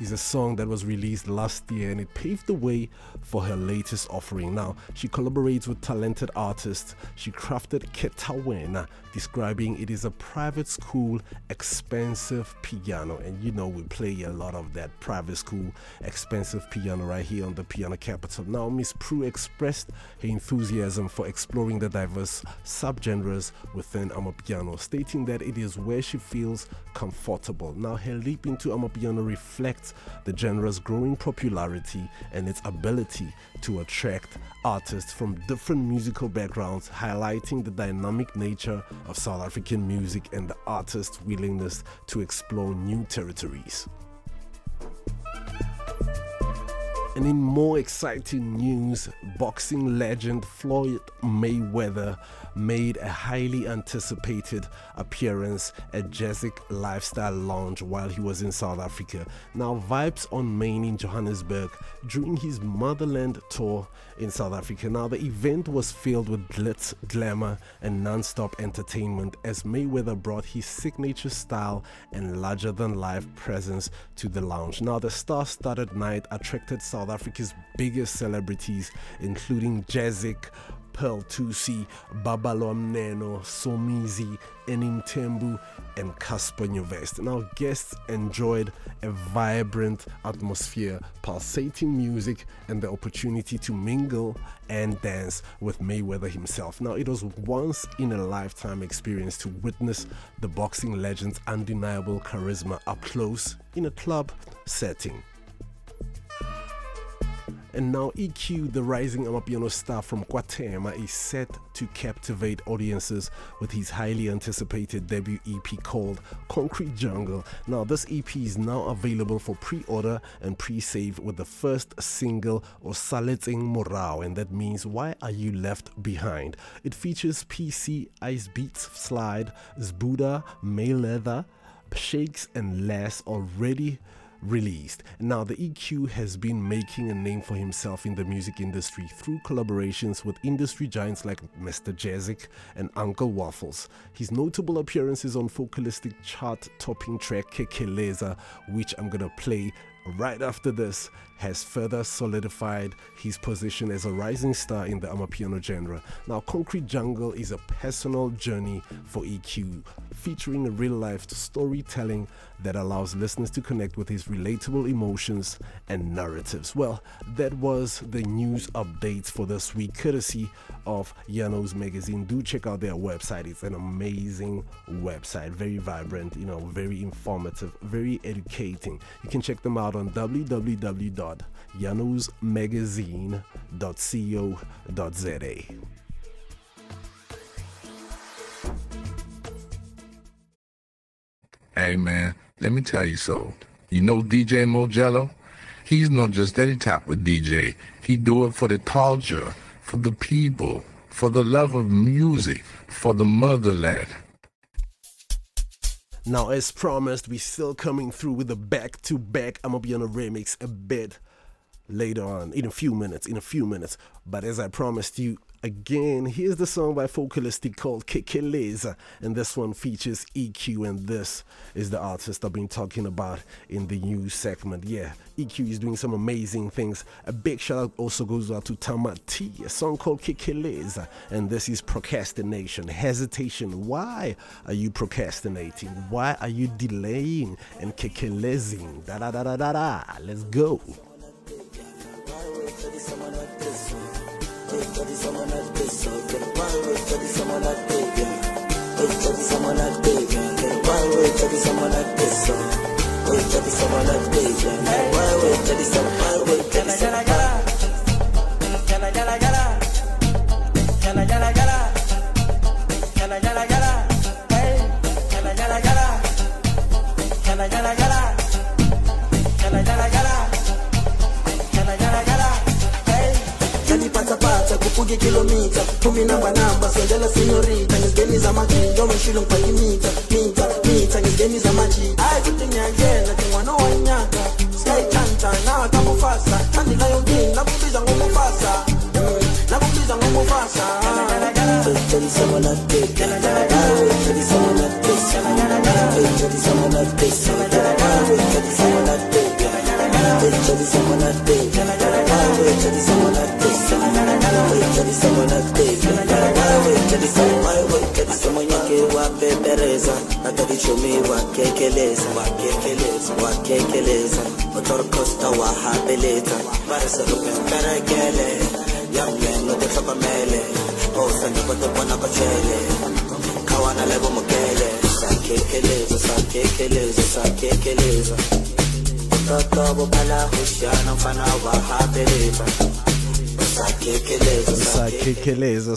is a song that was released last year and it paved the way for her latest offering. Now, she collaborates with talented artists. She crafted Ketawena, describing it is a private school, expensive piano. And you know, we play a lot of that private school, expensive piano right here on the Piano Capital. Now, Miss Pru expressed her enthusiasm for exploring the diverse subgenres within Amapiano, stating that it is where she feels comfortable. Now, her leap into Amapiano reflects the genre's growing popularity and its ability to attract artists from different musical backgrounds, highlighting the dynamic nature of South African music and the artist's willingness to explore new territories. And in more exciting news, boxing legend Floyd Mayweather made a highly anticipated appearance at Jazik Lifestyle Lounge while he was in South Africa. Now, vibes on Main in Johannesburg during his Motherland tour in South Africa. Now, the event was filled with glitz, glamour, and non-stop entertainment as Mayweather brought his signature style and larger-than-life presence to the lounge. Now, the star-studded night attracted South Africa's biggest celebrities, including Jazik, Pearl Tusi, Babalo Mneno, Somizi, Enintembu, and Casper Nyovest. Now, guests enjoyed a vibrant atmosphere, pulsating music, and the opportunity to mingle and dance with Mayweather himself. Now, it was once in a lifetime experience to witness the boxing legend's undeniable charisma up close in a club setting. And now EQ, the rising Amapiano star from Kwatema, is set to captivate audiences with his highly anticipated debut EP called Concrete Jungle. Now this EP is now available for pre-order and pre-save with the first single Osaletseng Morao, and that means why are you left behind? It features PC, Ice Beats, Slide, Zbuda, May Leather, Shakes and Less already released. Now the EQ has been making a name for himself in the music industry through collaborations with industry giants like Mr. Jazik and Uncle Waffles. His notable appearances on Focalistic chart-topping track Kekeleza, which I'm gonna play right after this, has further solidified his position as a rising star in the Amapiano genre. Now, Concrete Jungle is a personal journey for EQ, featuring a real-life storytelling that allows listeners to connect with his relatable emotions and narratives. Well, that was the news updates for this week, courtesy of Yano's Magazine. Do check out their website. It's an amazing website, very vibrant, you know, very informative, very educating. You can check them out on www.yanosmagazine.co.za. Hey man, let me tell you so. You know DJ Mojelo? He's not just any type of DJ. He do it for the culture, for the people, for the love of music, for the motherland. Now, as promised, we're still coming through with a back-to-back Amapiano remix a bit later on, in a few minutes, but as I promised you, Again, here's the song by Focalistic called Kekeleza, and this one features EQ, and this is the artist I've been talking about in the news segment. Yeah, EQ is doing some amazing things. A big shout out also goes out to Tamati, a song called Kekeleza, and this is procrastination, hesitation. Why are you procrastinating? Why are you delaying and kekelezing? Da da da da da da. Let's go. Kupugi kilomita, kumi namba, sendela señorita. Ni geni za maji, yo mshilo kwa kimita. Mita, ni geni za maji. Ai kutinya agenda, kingwano wa nyaka. Sky chanta, na atamu fasa. Kandi na yongin, nabubiza ngumu fasa. Nabubiza ngumu fasa. Chedi sama na teke. Chedi sama na teke. Chedi sama na teke. Chedi sama na teke. Chedi sama na teke. Chedi sama na teke. I'm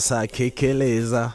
Sakekeleza, sakekeleza.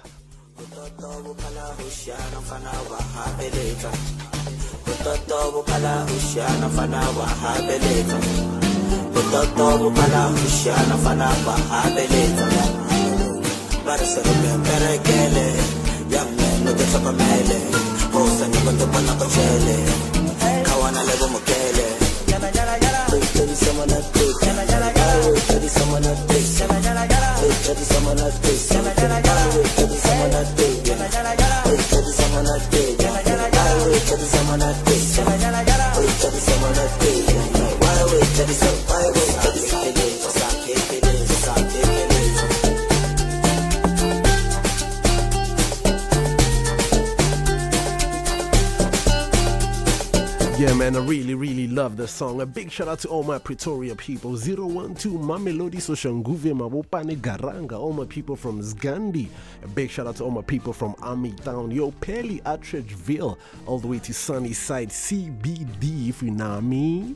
Yeah, man, I really love this song. A big shout out to all my Pretoria people. 012, Mamelodi, Soshanguve, Mabopane, Garanga, all my people from Zgandi. A big shout out to all my people from Army Town, Yo Peli, Attridgeville, all the way to Sunnyside, CBD, if you know me.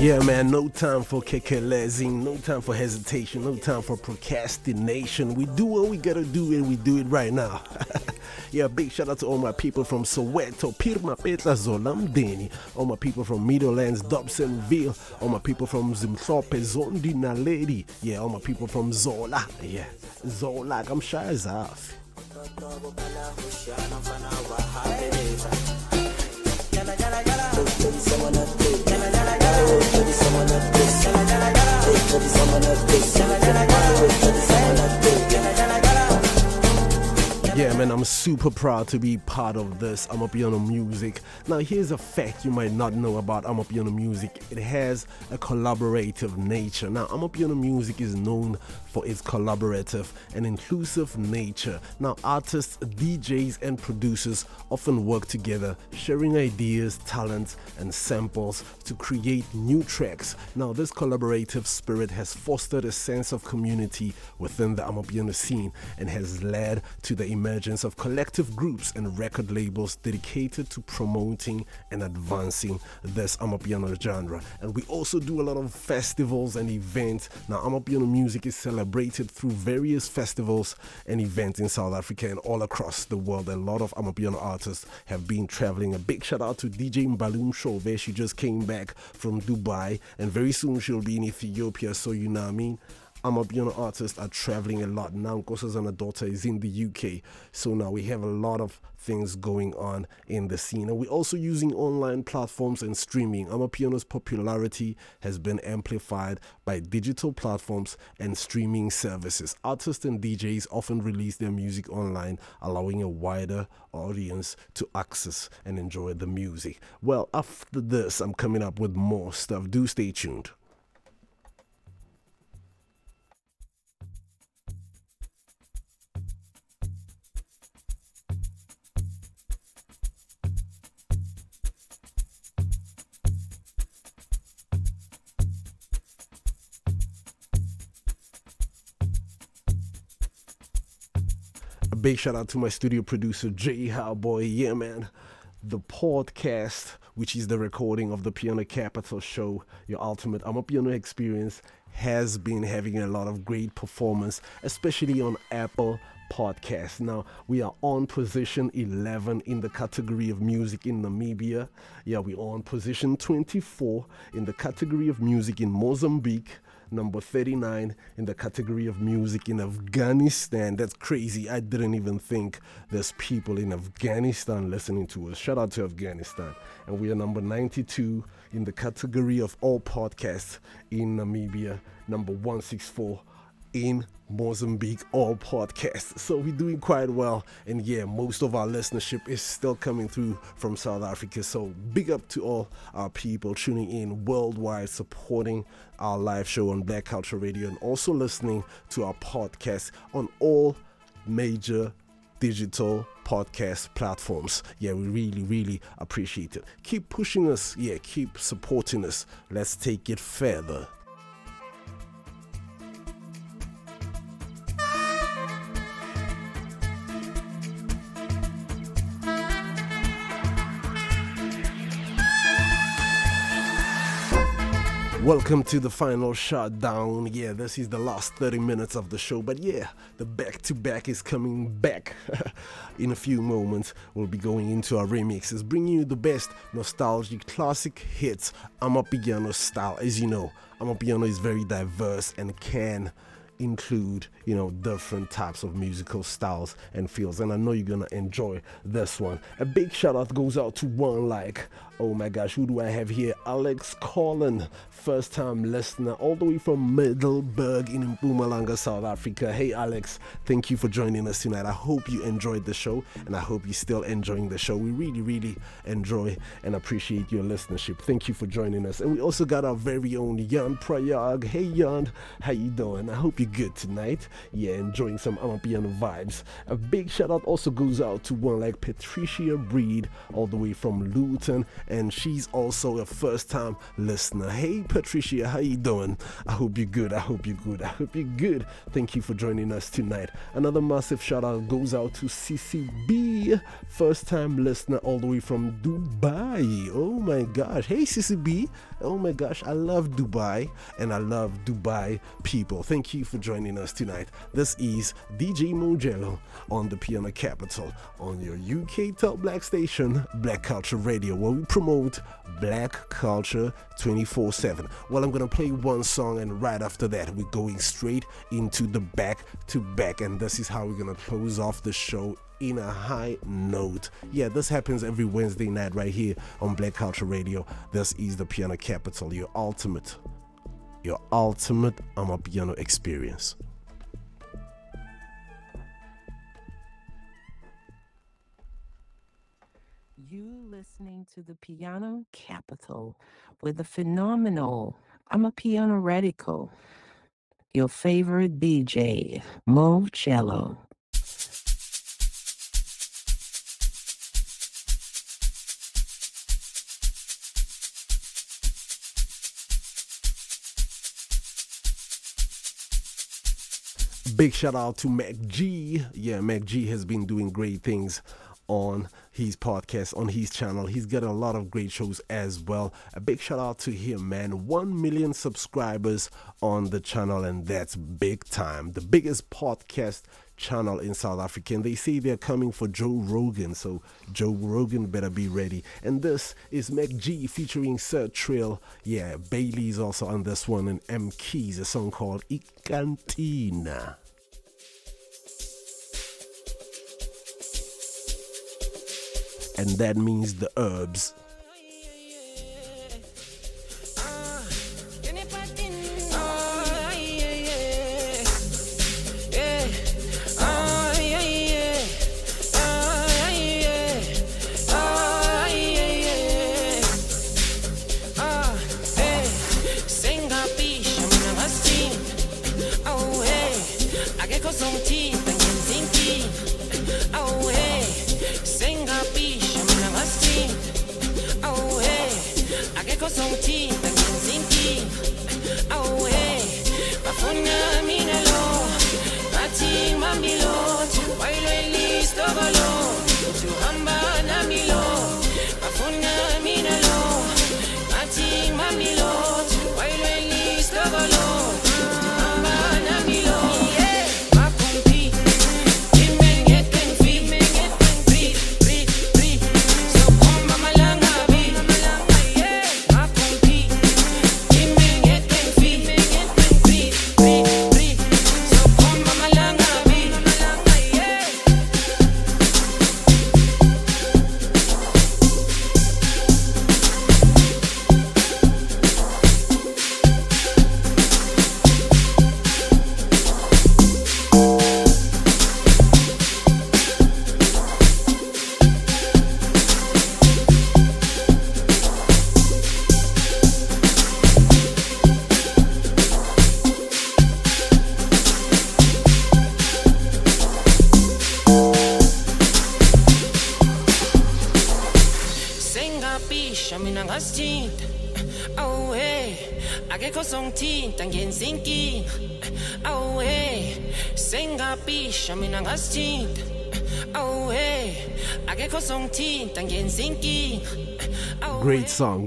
Yeah, man, no time for kekelezing, no time for hesitation, no time for procrastination. We do what we gotta do and we do it right now. Yeah, big shout out to all my people from Soweto, Pirma, Petla, Zolamdeni, all my people from Meadowlands, Dobsonville, all my people from Zimthope, Zondi Naledi, yeah, all my people from Zola, yeah, Zola, I'm shy as half. Yeah, man, I'm super proud to be part of this Amapiano Music. Now, here's a fact you might not know about Amapiano Music. It has a collaborative nature. Now, Amapiano Music is known for its collaborative and inclusive nature. Now, artists, DJs, and producers often work together, sharing ideas, talents, and samples to create new tracks. Now, this collaborative spirit has fostered a sense of community within the Amapiano scene and has led to the emergence of collective groups and record labels dedicated to promoting and advancing this Amapiano genre. And we also do a lot of festivals and events. Now, Amapiano Music is celebrated celebrated through various festivals and events in South Africa and all across the world. A lot of Amapiano artists have been traveling. A big shout out to DJ Mbaloom Shove. She just came back from Dubai and very soon she'll be in Ethiopia, so you know what I mean. Amapiano artists are traveling a lot now. Nkosazana Daughter is in the UK, so now we have a lot of things going on in the scene, and we're also using online platforms and streaming. Amapiano's popularity has been amplified by digital platforms and streaming services. Artists and DJs often release their music online, allowing a wider audience to access and enjoy the music. Well, after this, I'm coming up with more stuff. Do stay tuned. Big shout out to my studio producer Jae_Haboi. Yeah, man. The podcast, which is the recording of the Piano Capital show, your ultimate Amapiano experience, has been having a lot of great performance, especially on Apple Podcasts. Now we are on position 11 in the category of music in Namibia. Yeah, we're on position 24 in the category of music in Mozambique. Number 39 in the category of music in Afghanistan. That's crazy. I didn't even think there's people in Afghanistan listening to us. Shout out to Afghanistan. And we are number 92 in the category of all podcasts in Namibia. Number 164 in Mozambique, all podcasts. So we're doing quite well. And yeah, most of our listenership is still coming through from South Africa. So big up to all our people tuning in worldwide, supporting our live show on Black Culture Radio, and also listening to our podcast on all major digital podcast platforms. Yeah, we really appreciate it. Keep pushing us. Yeah, keep supporting us. Let's take it further. Welcome to the final shutdown. Yeah, this is the last 30 minutes of the show, but yeah, the back-to-back is coming back. In a few moments, we'll be going into our remixes, bringing you the best nostalgic classic hits, Amapiano style. As you know, Amapiano is very diverse and can include, you know, different types of musical styles and feels, and I know you're gonna enjoy this one. A big shout out goes out to one, like, oh my gosh, who do I have here? Alex Collin, first time listener, all the way from Middelburg in Mpumalanga, South Africa. Hey Alex, thank you for joining us tonight. I hope you enjoyed the show, and I hope you're still enjoying the show. We really enjoy and appreciate your listenership. Thank you for joining us. And we also got our very own Jan Prayag. Hey Jan, how you doing? I hope you're good tonight. Yeah, enjoying some Amapiano vibes. A big shout out also goes out to one like Patricia Breed, all the way from Luton, and she's also a first time listener. Hey Patricia, how you doing? I hope you're good. Thank you for joining us tonight. Another massive shout out goes out to CCB, first time listener, all the way from Dubai. Oh my gosh. Hey CCB. Oh my gosh, I love Dubai, and I love Dubai people. Thank you for joining us tonight. This is DJ Mojelo on the Piano Capital on your UK top black station, Black Culture Radio, where we promote black culture 24/7. Well, I'm gonna play one song, and right after that, we're going straight into the back-to-back, and this is how we're gonna close off the show in a high note. Yeah, this happens every Wednesday night right here on Black Culture Radio. This is the Piano Capital, your ultimate Amapiano experience. You listening to the Piano Capital with the phenomenal Amapiano Radical, your favorite DJ, Mojelo. Big shout out to Mac G. Yeah, Mac G has been doing great things on his podcast, on his channel. He's got a lot of great shows as well. A big shout out to him, man. 1 million subscribers on the channel, and that's big time. The biggest podcast channel in South Africa, and they say they're coming for Joe Rogan, so Joe Rogan better be ready. And this is Mac G featuring Sir Trill. Yeah, Bailey's also on this one, and M Keys, a song called Ikantina. And that means the herbs.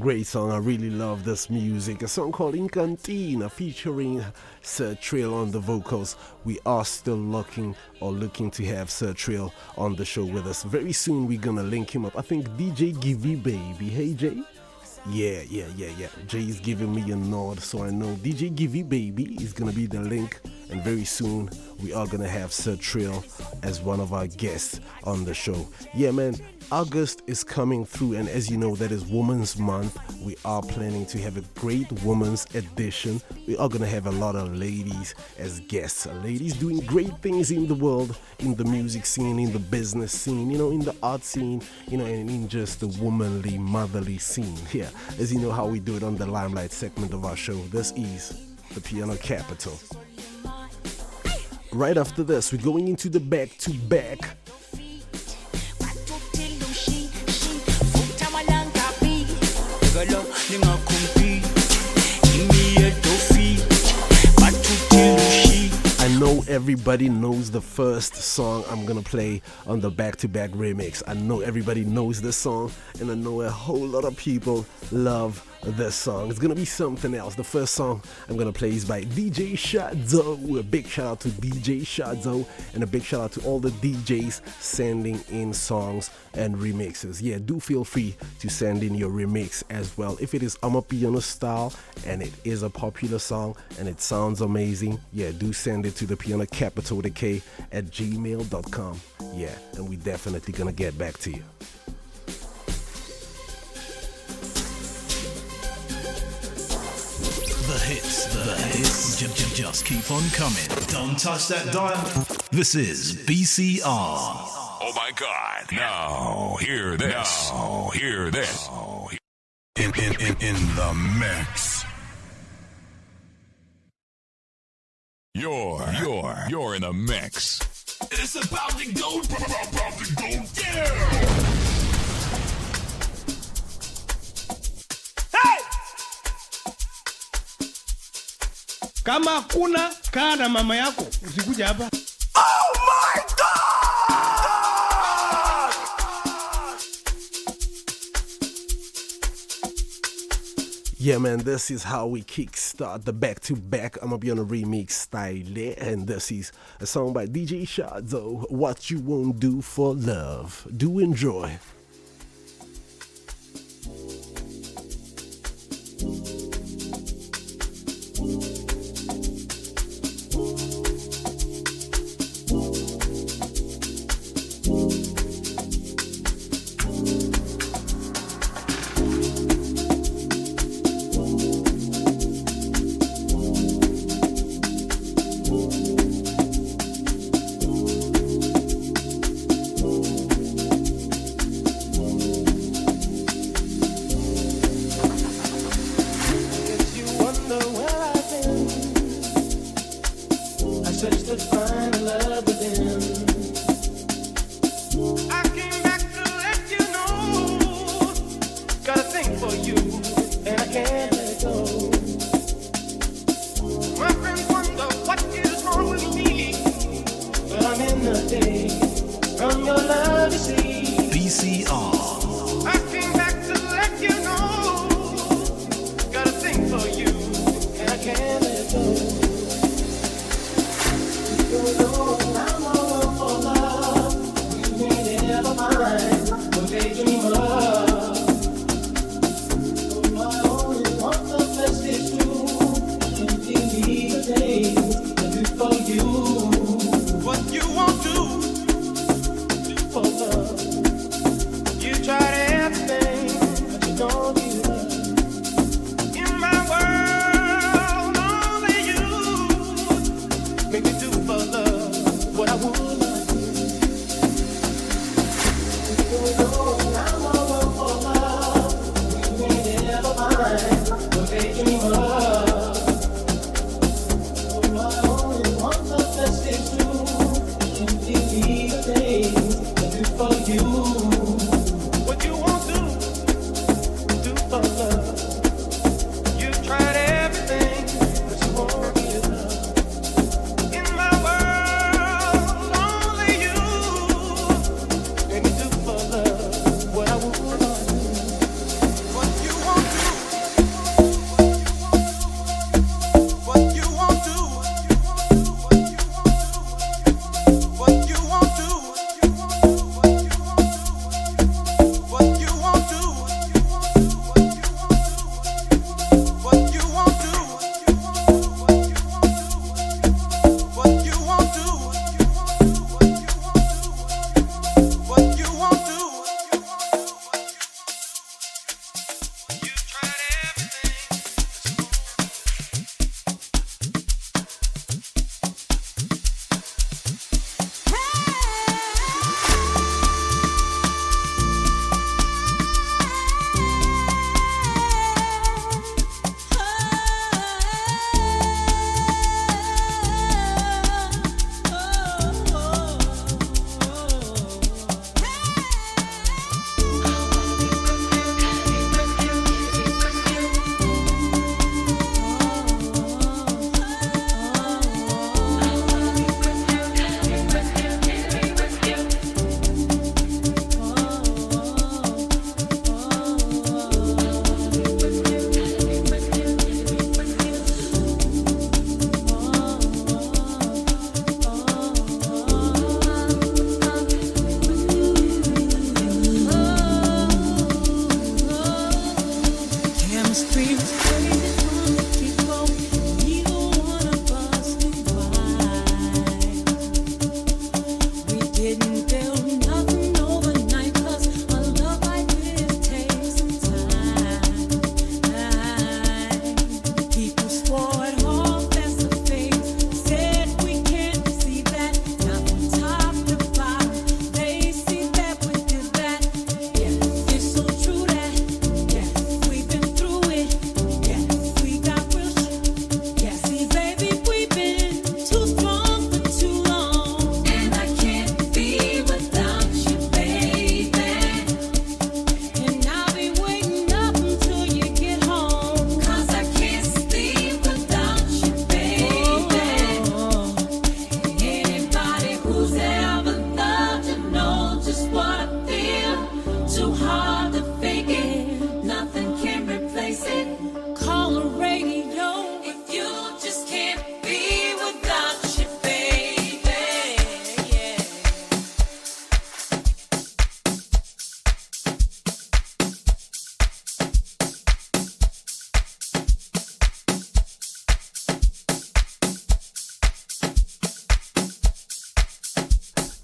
Great song. I really love this music. A song called Incantina featuring Sir Trill on the vocals. We are still looking to have Sir Trill on the show with us. Very soon we're gonna link him up. I think DJ Givey Baby. Hey Jay. Yeah. Jay's giving me a nod, so I know DJ Givey Baby is gonna be the link, and very soon we are gonna have Sir Trill as one of our guests on the show. Yeah, man, August is coming through, and as you know, that is Women's Month. We are planning to have a great women's edition. We are gonna have a lot of ladies as guests. Ladies doing great things in the world, in the music scene, in the business scene, you know, in the art scene, you know, and in just the womanly, motherly scene here. Yeah. As you know how we do it on the Limelight segment of our show, this is the Piano Capital. Right after this, we're going into the back-to-back. I know everybody knows the first song I'm gonna play on the back-to-back remix. I know everybody knows this song, and I know a whole lot of people love this song. It's gonna be something else. The first song I'm gonna play is by DJ Shadow. A big shout out to DJ Shadow, and a big shout out to all the DJs sending in songs and remixes. Yeah, do feel free to send in your remix as well. If it is Amapiano style and it is a popular song and it sounds amazing, yeah, do send it to the piano capital with a K at gmail.com. Yeah, and we definitely gonna get back to you. The hits, just keep on coming. Don't touch that dial. This is BCR. Oh my God. Now, hear this. In the mix. You're in the mix. It's about to go down. Kama kuna kana mama yako usikuja hapa. Oh my God! Yeah, man, this is how we kickstart the back-to-back. I'm gonna be on a remix style, and this is a song by DJ Shazo, What You Won't Do for Love. Do enjoy.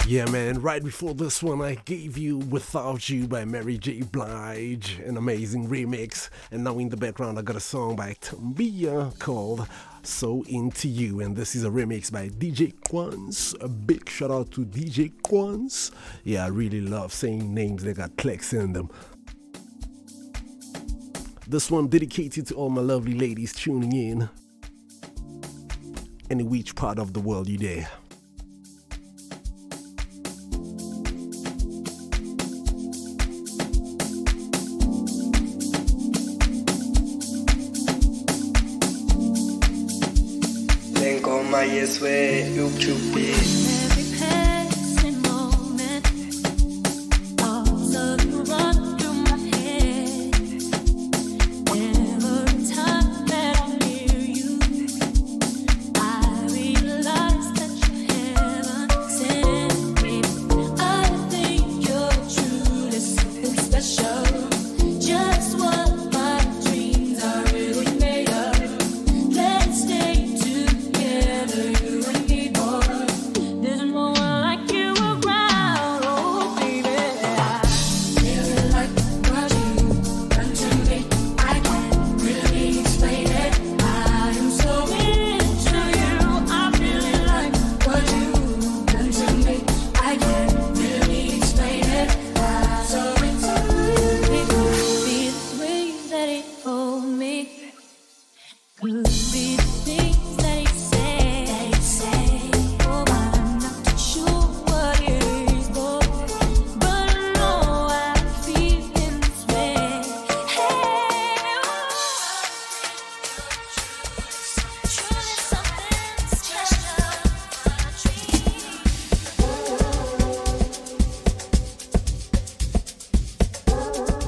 Yeah, man, right before this one, I gave you Without You by Mary J. Blige, an amazing remix. And now in the background, I got a song by Tambia called So Into You. And this is a remix by DJ Quans. A big shout out to DJ Quans. Yeah, I really love saying names that got clicks in them. This one dedicated to all my lovely ladies tuning in. And in which part of the world you there? Yes, where you could be.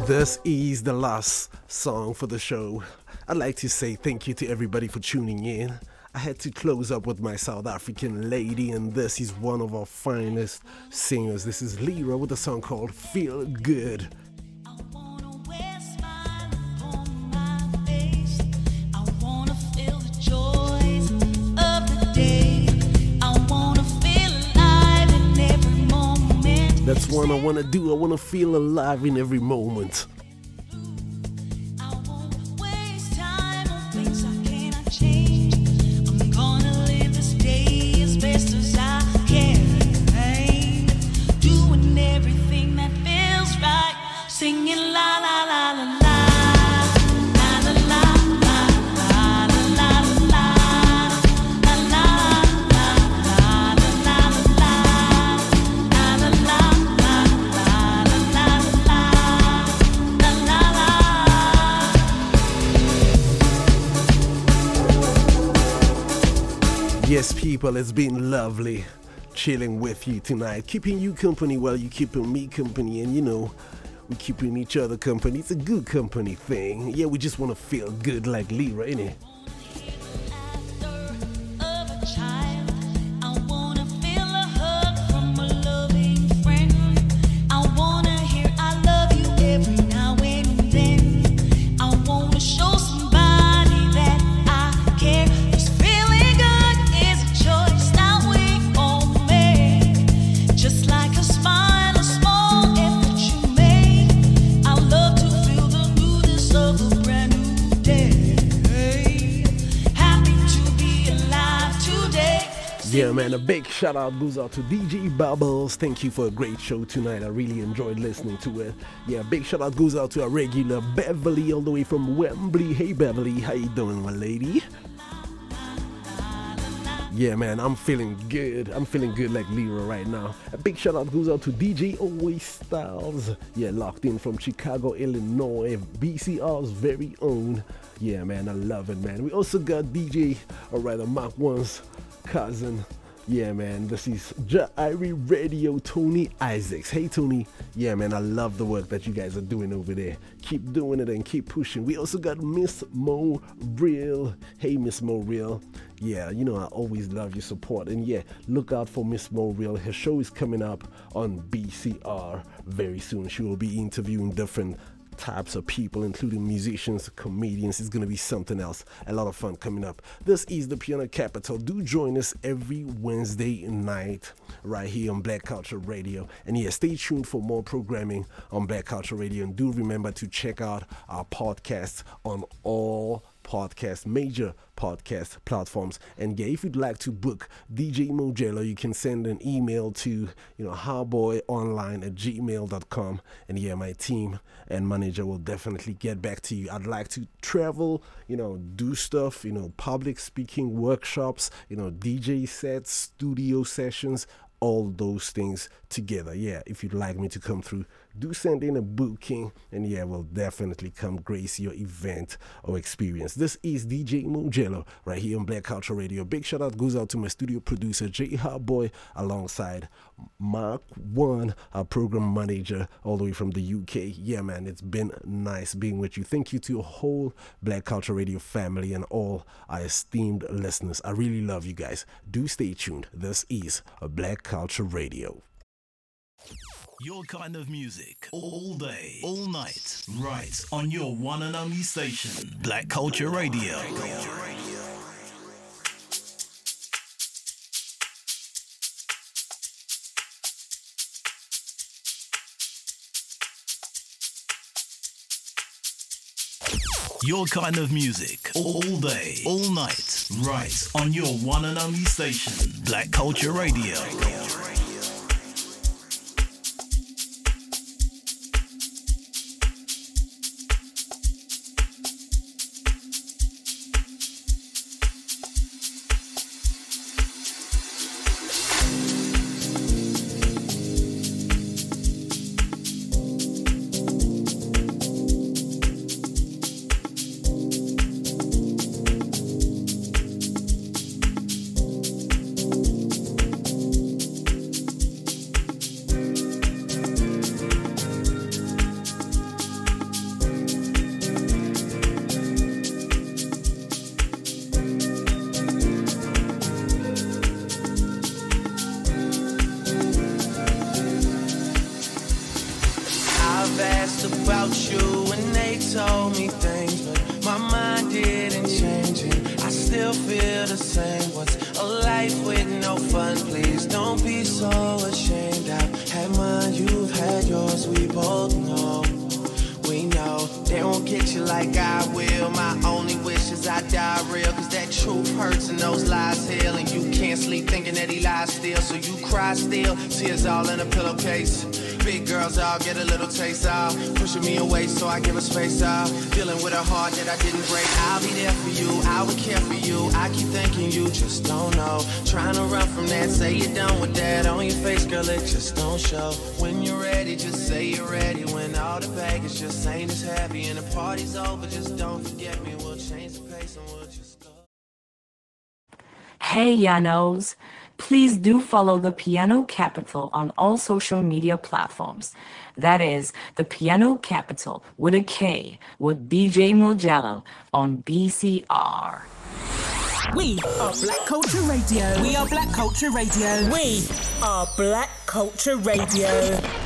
This is the last song for the show. I'd like to say thank you to everybody for tuning in. I had to close up with my South African lady, and this is one of our finest singers. This is Lira with a song called Feel Good. That's one I want to do. I want to feel alive in every moment. Yes, people, it's been lovely chilling with you tonight, keeping you company while you keeping me company, and you know, we're keeping each other company. It's a good company thing. Yeah, we just want to feel good like Lira, innit? Yeah, man, a big shout out goes out to DJ Bubbles. Thank you for a great show tonight. I really enjoyed listening to it. Yeah, big shout out goes out to our regular Beverly all the way from Wembley. Hey, Beverly, how you doing, my lady? Yeah, man, I'm feeling good. I'm feeling good like Lira right now. A big shout out goes out to DJ Always Styles. Yeah, locked in from Chicago, Illinois. BCR's very own. Yeah, man, I love it, man. We also got DJ, or rather Mark One's cousin. Yeah, man, this is Jairi Radio, Tony Isaacs. Hey, Tony. Yeah, man, I love the work that you guys are doing over there. Keep doing it and keep pushing. We also got Miss Mo Real. Hey, Miss Mo Real. Yeah, you know, I always love your support. And yeah, look out for Miss Mo Real. Her show is coming up on BCR very soon. She will be interviewing different types of people, including musicians, comedians. It's going to be something else. A lot of fun coming up. This is the Piano Capital. Do join us every Wednesday night right here on Black Culture Radio. And yeah, stay tuned for more programming on Black Culture Radio. And do remember to check out our podcasts on all podcast, major podcast platforms. And yeah, if you'd like to book DJ Mojelo, you can send an email to haboyonline@gmail.com, and yeah, my team and manager will definitely get back to you. I'd like to travel, do stuff, public speaking workshops, DJ sets, studio sessions, all those things together. Yeah, if you'd like me to come through, do send in a booking, and yeah, we'll definitely come grace your event or experience. This is DJ Mojelo right here on Black Culture Radio. Big shout out goes out to my studio producer Jae_Haboi, alongside Mark One, our program manager all the way from the UK. Yeah man, it's been nice being with you. Thank you to your whole Black Culture Radio family and all our esteemed listeners. I really love you guys. Do stay tuned. This is Black Culture Radio. Your kind of music, all day, all night, right on your one and only station, Black Culture Radio. Your kind of music, all day, all night, right on your one and only station, Black Culture Radio. Hey Yanos, please do follow the Piano Capital on all social media platforms. That is the Piano Capital with a K with DJ Mojelo on BCR. We are Black Culture Radio. We are Black Culture Radio. We are Black Culture Radio.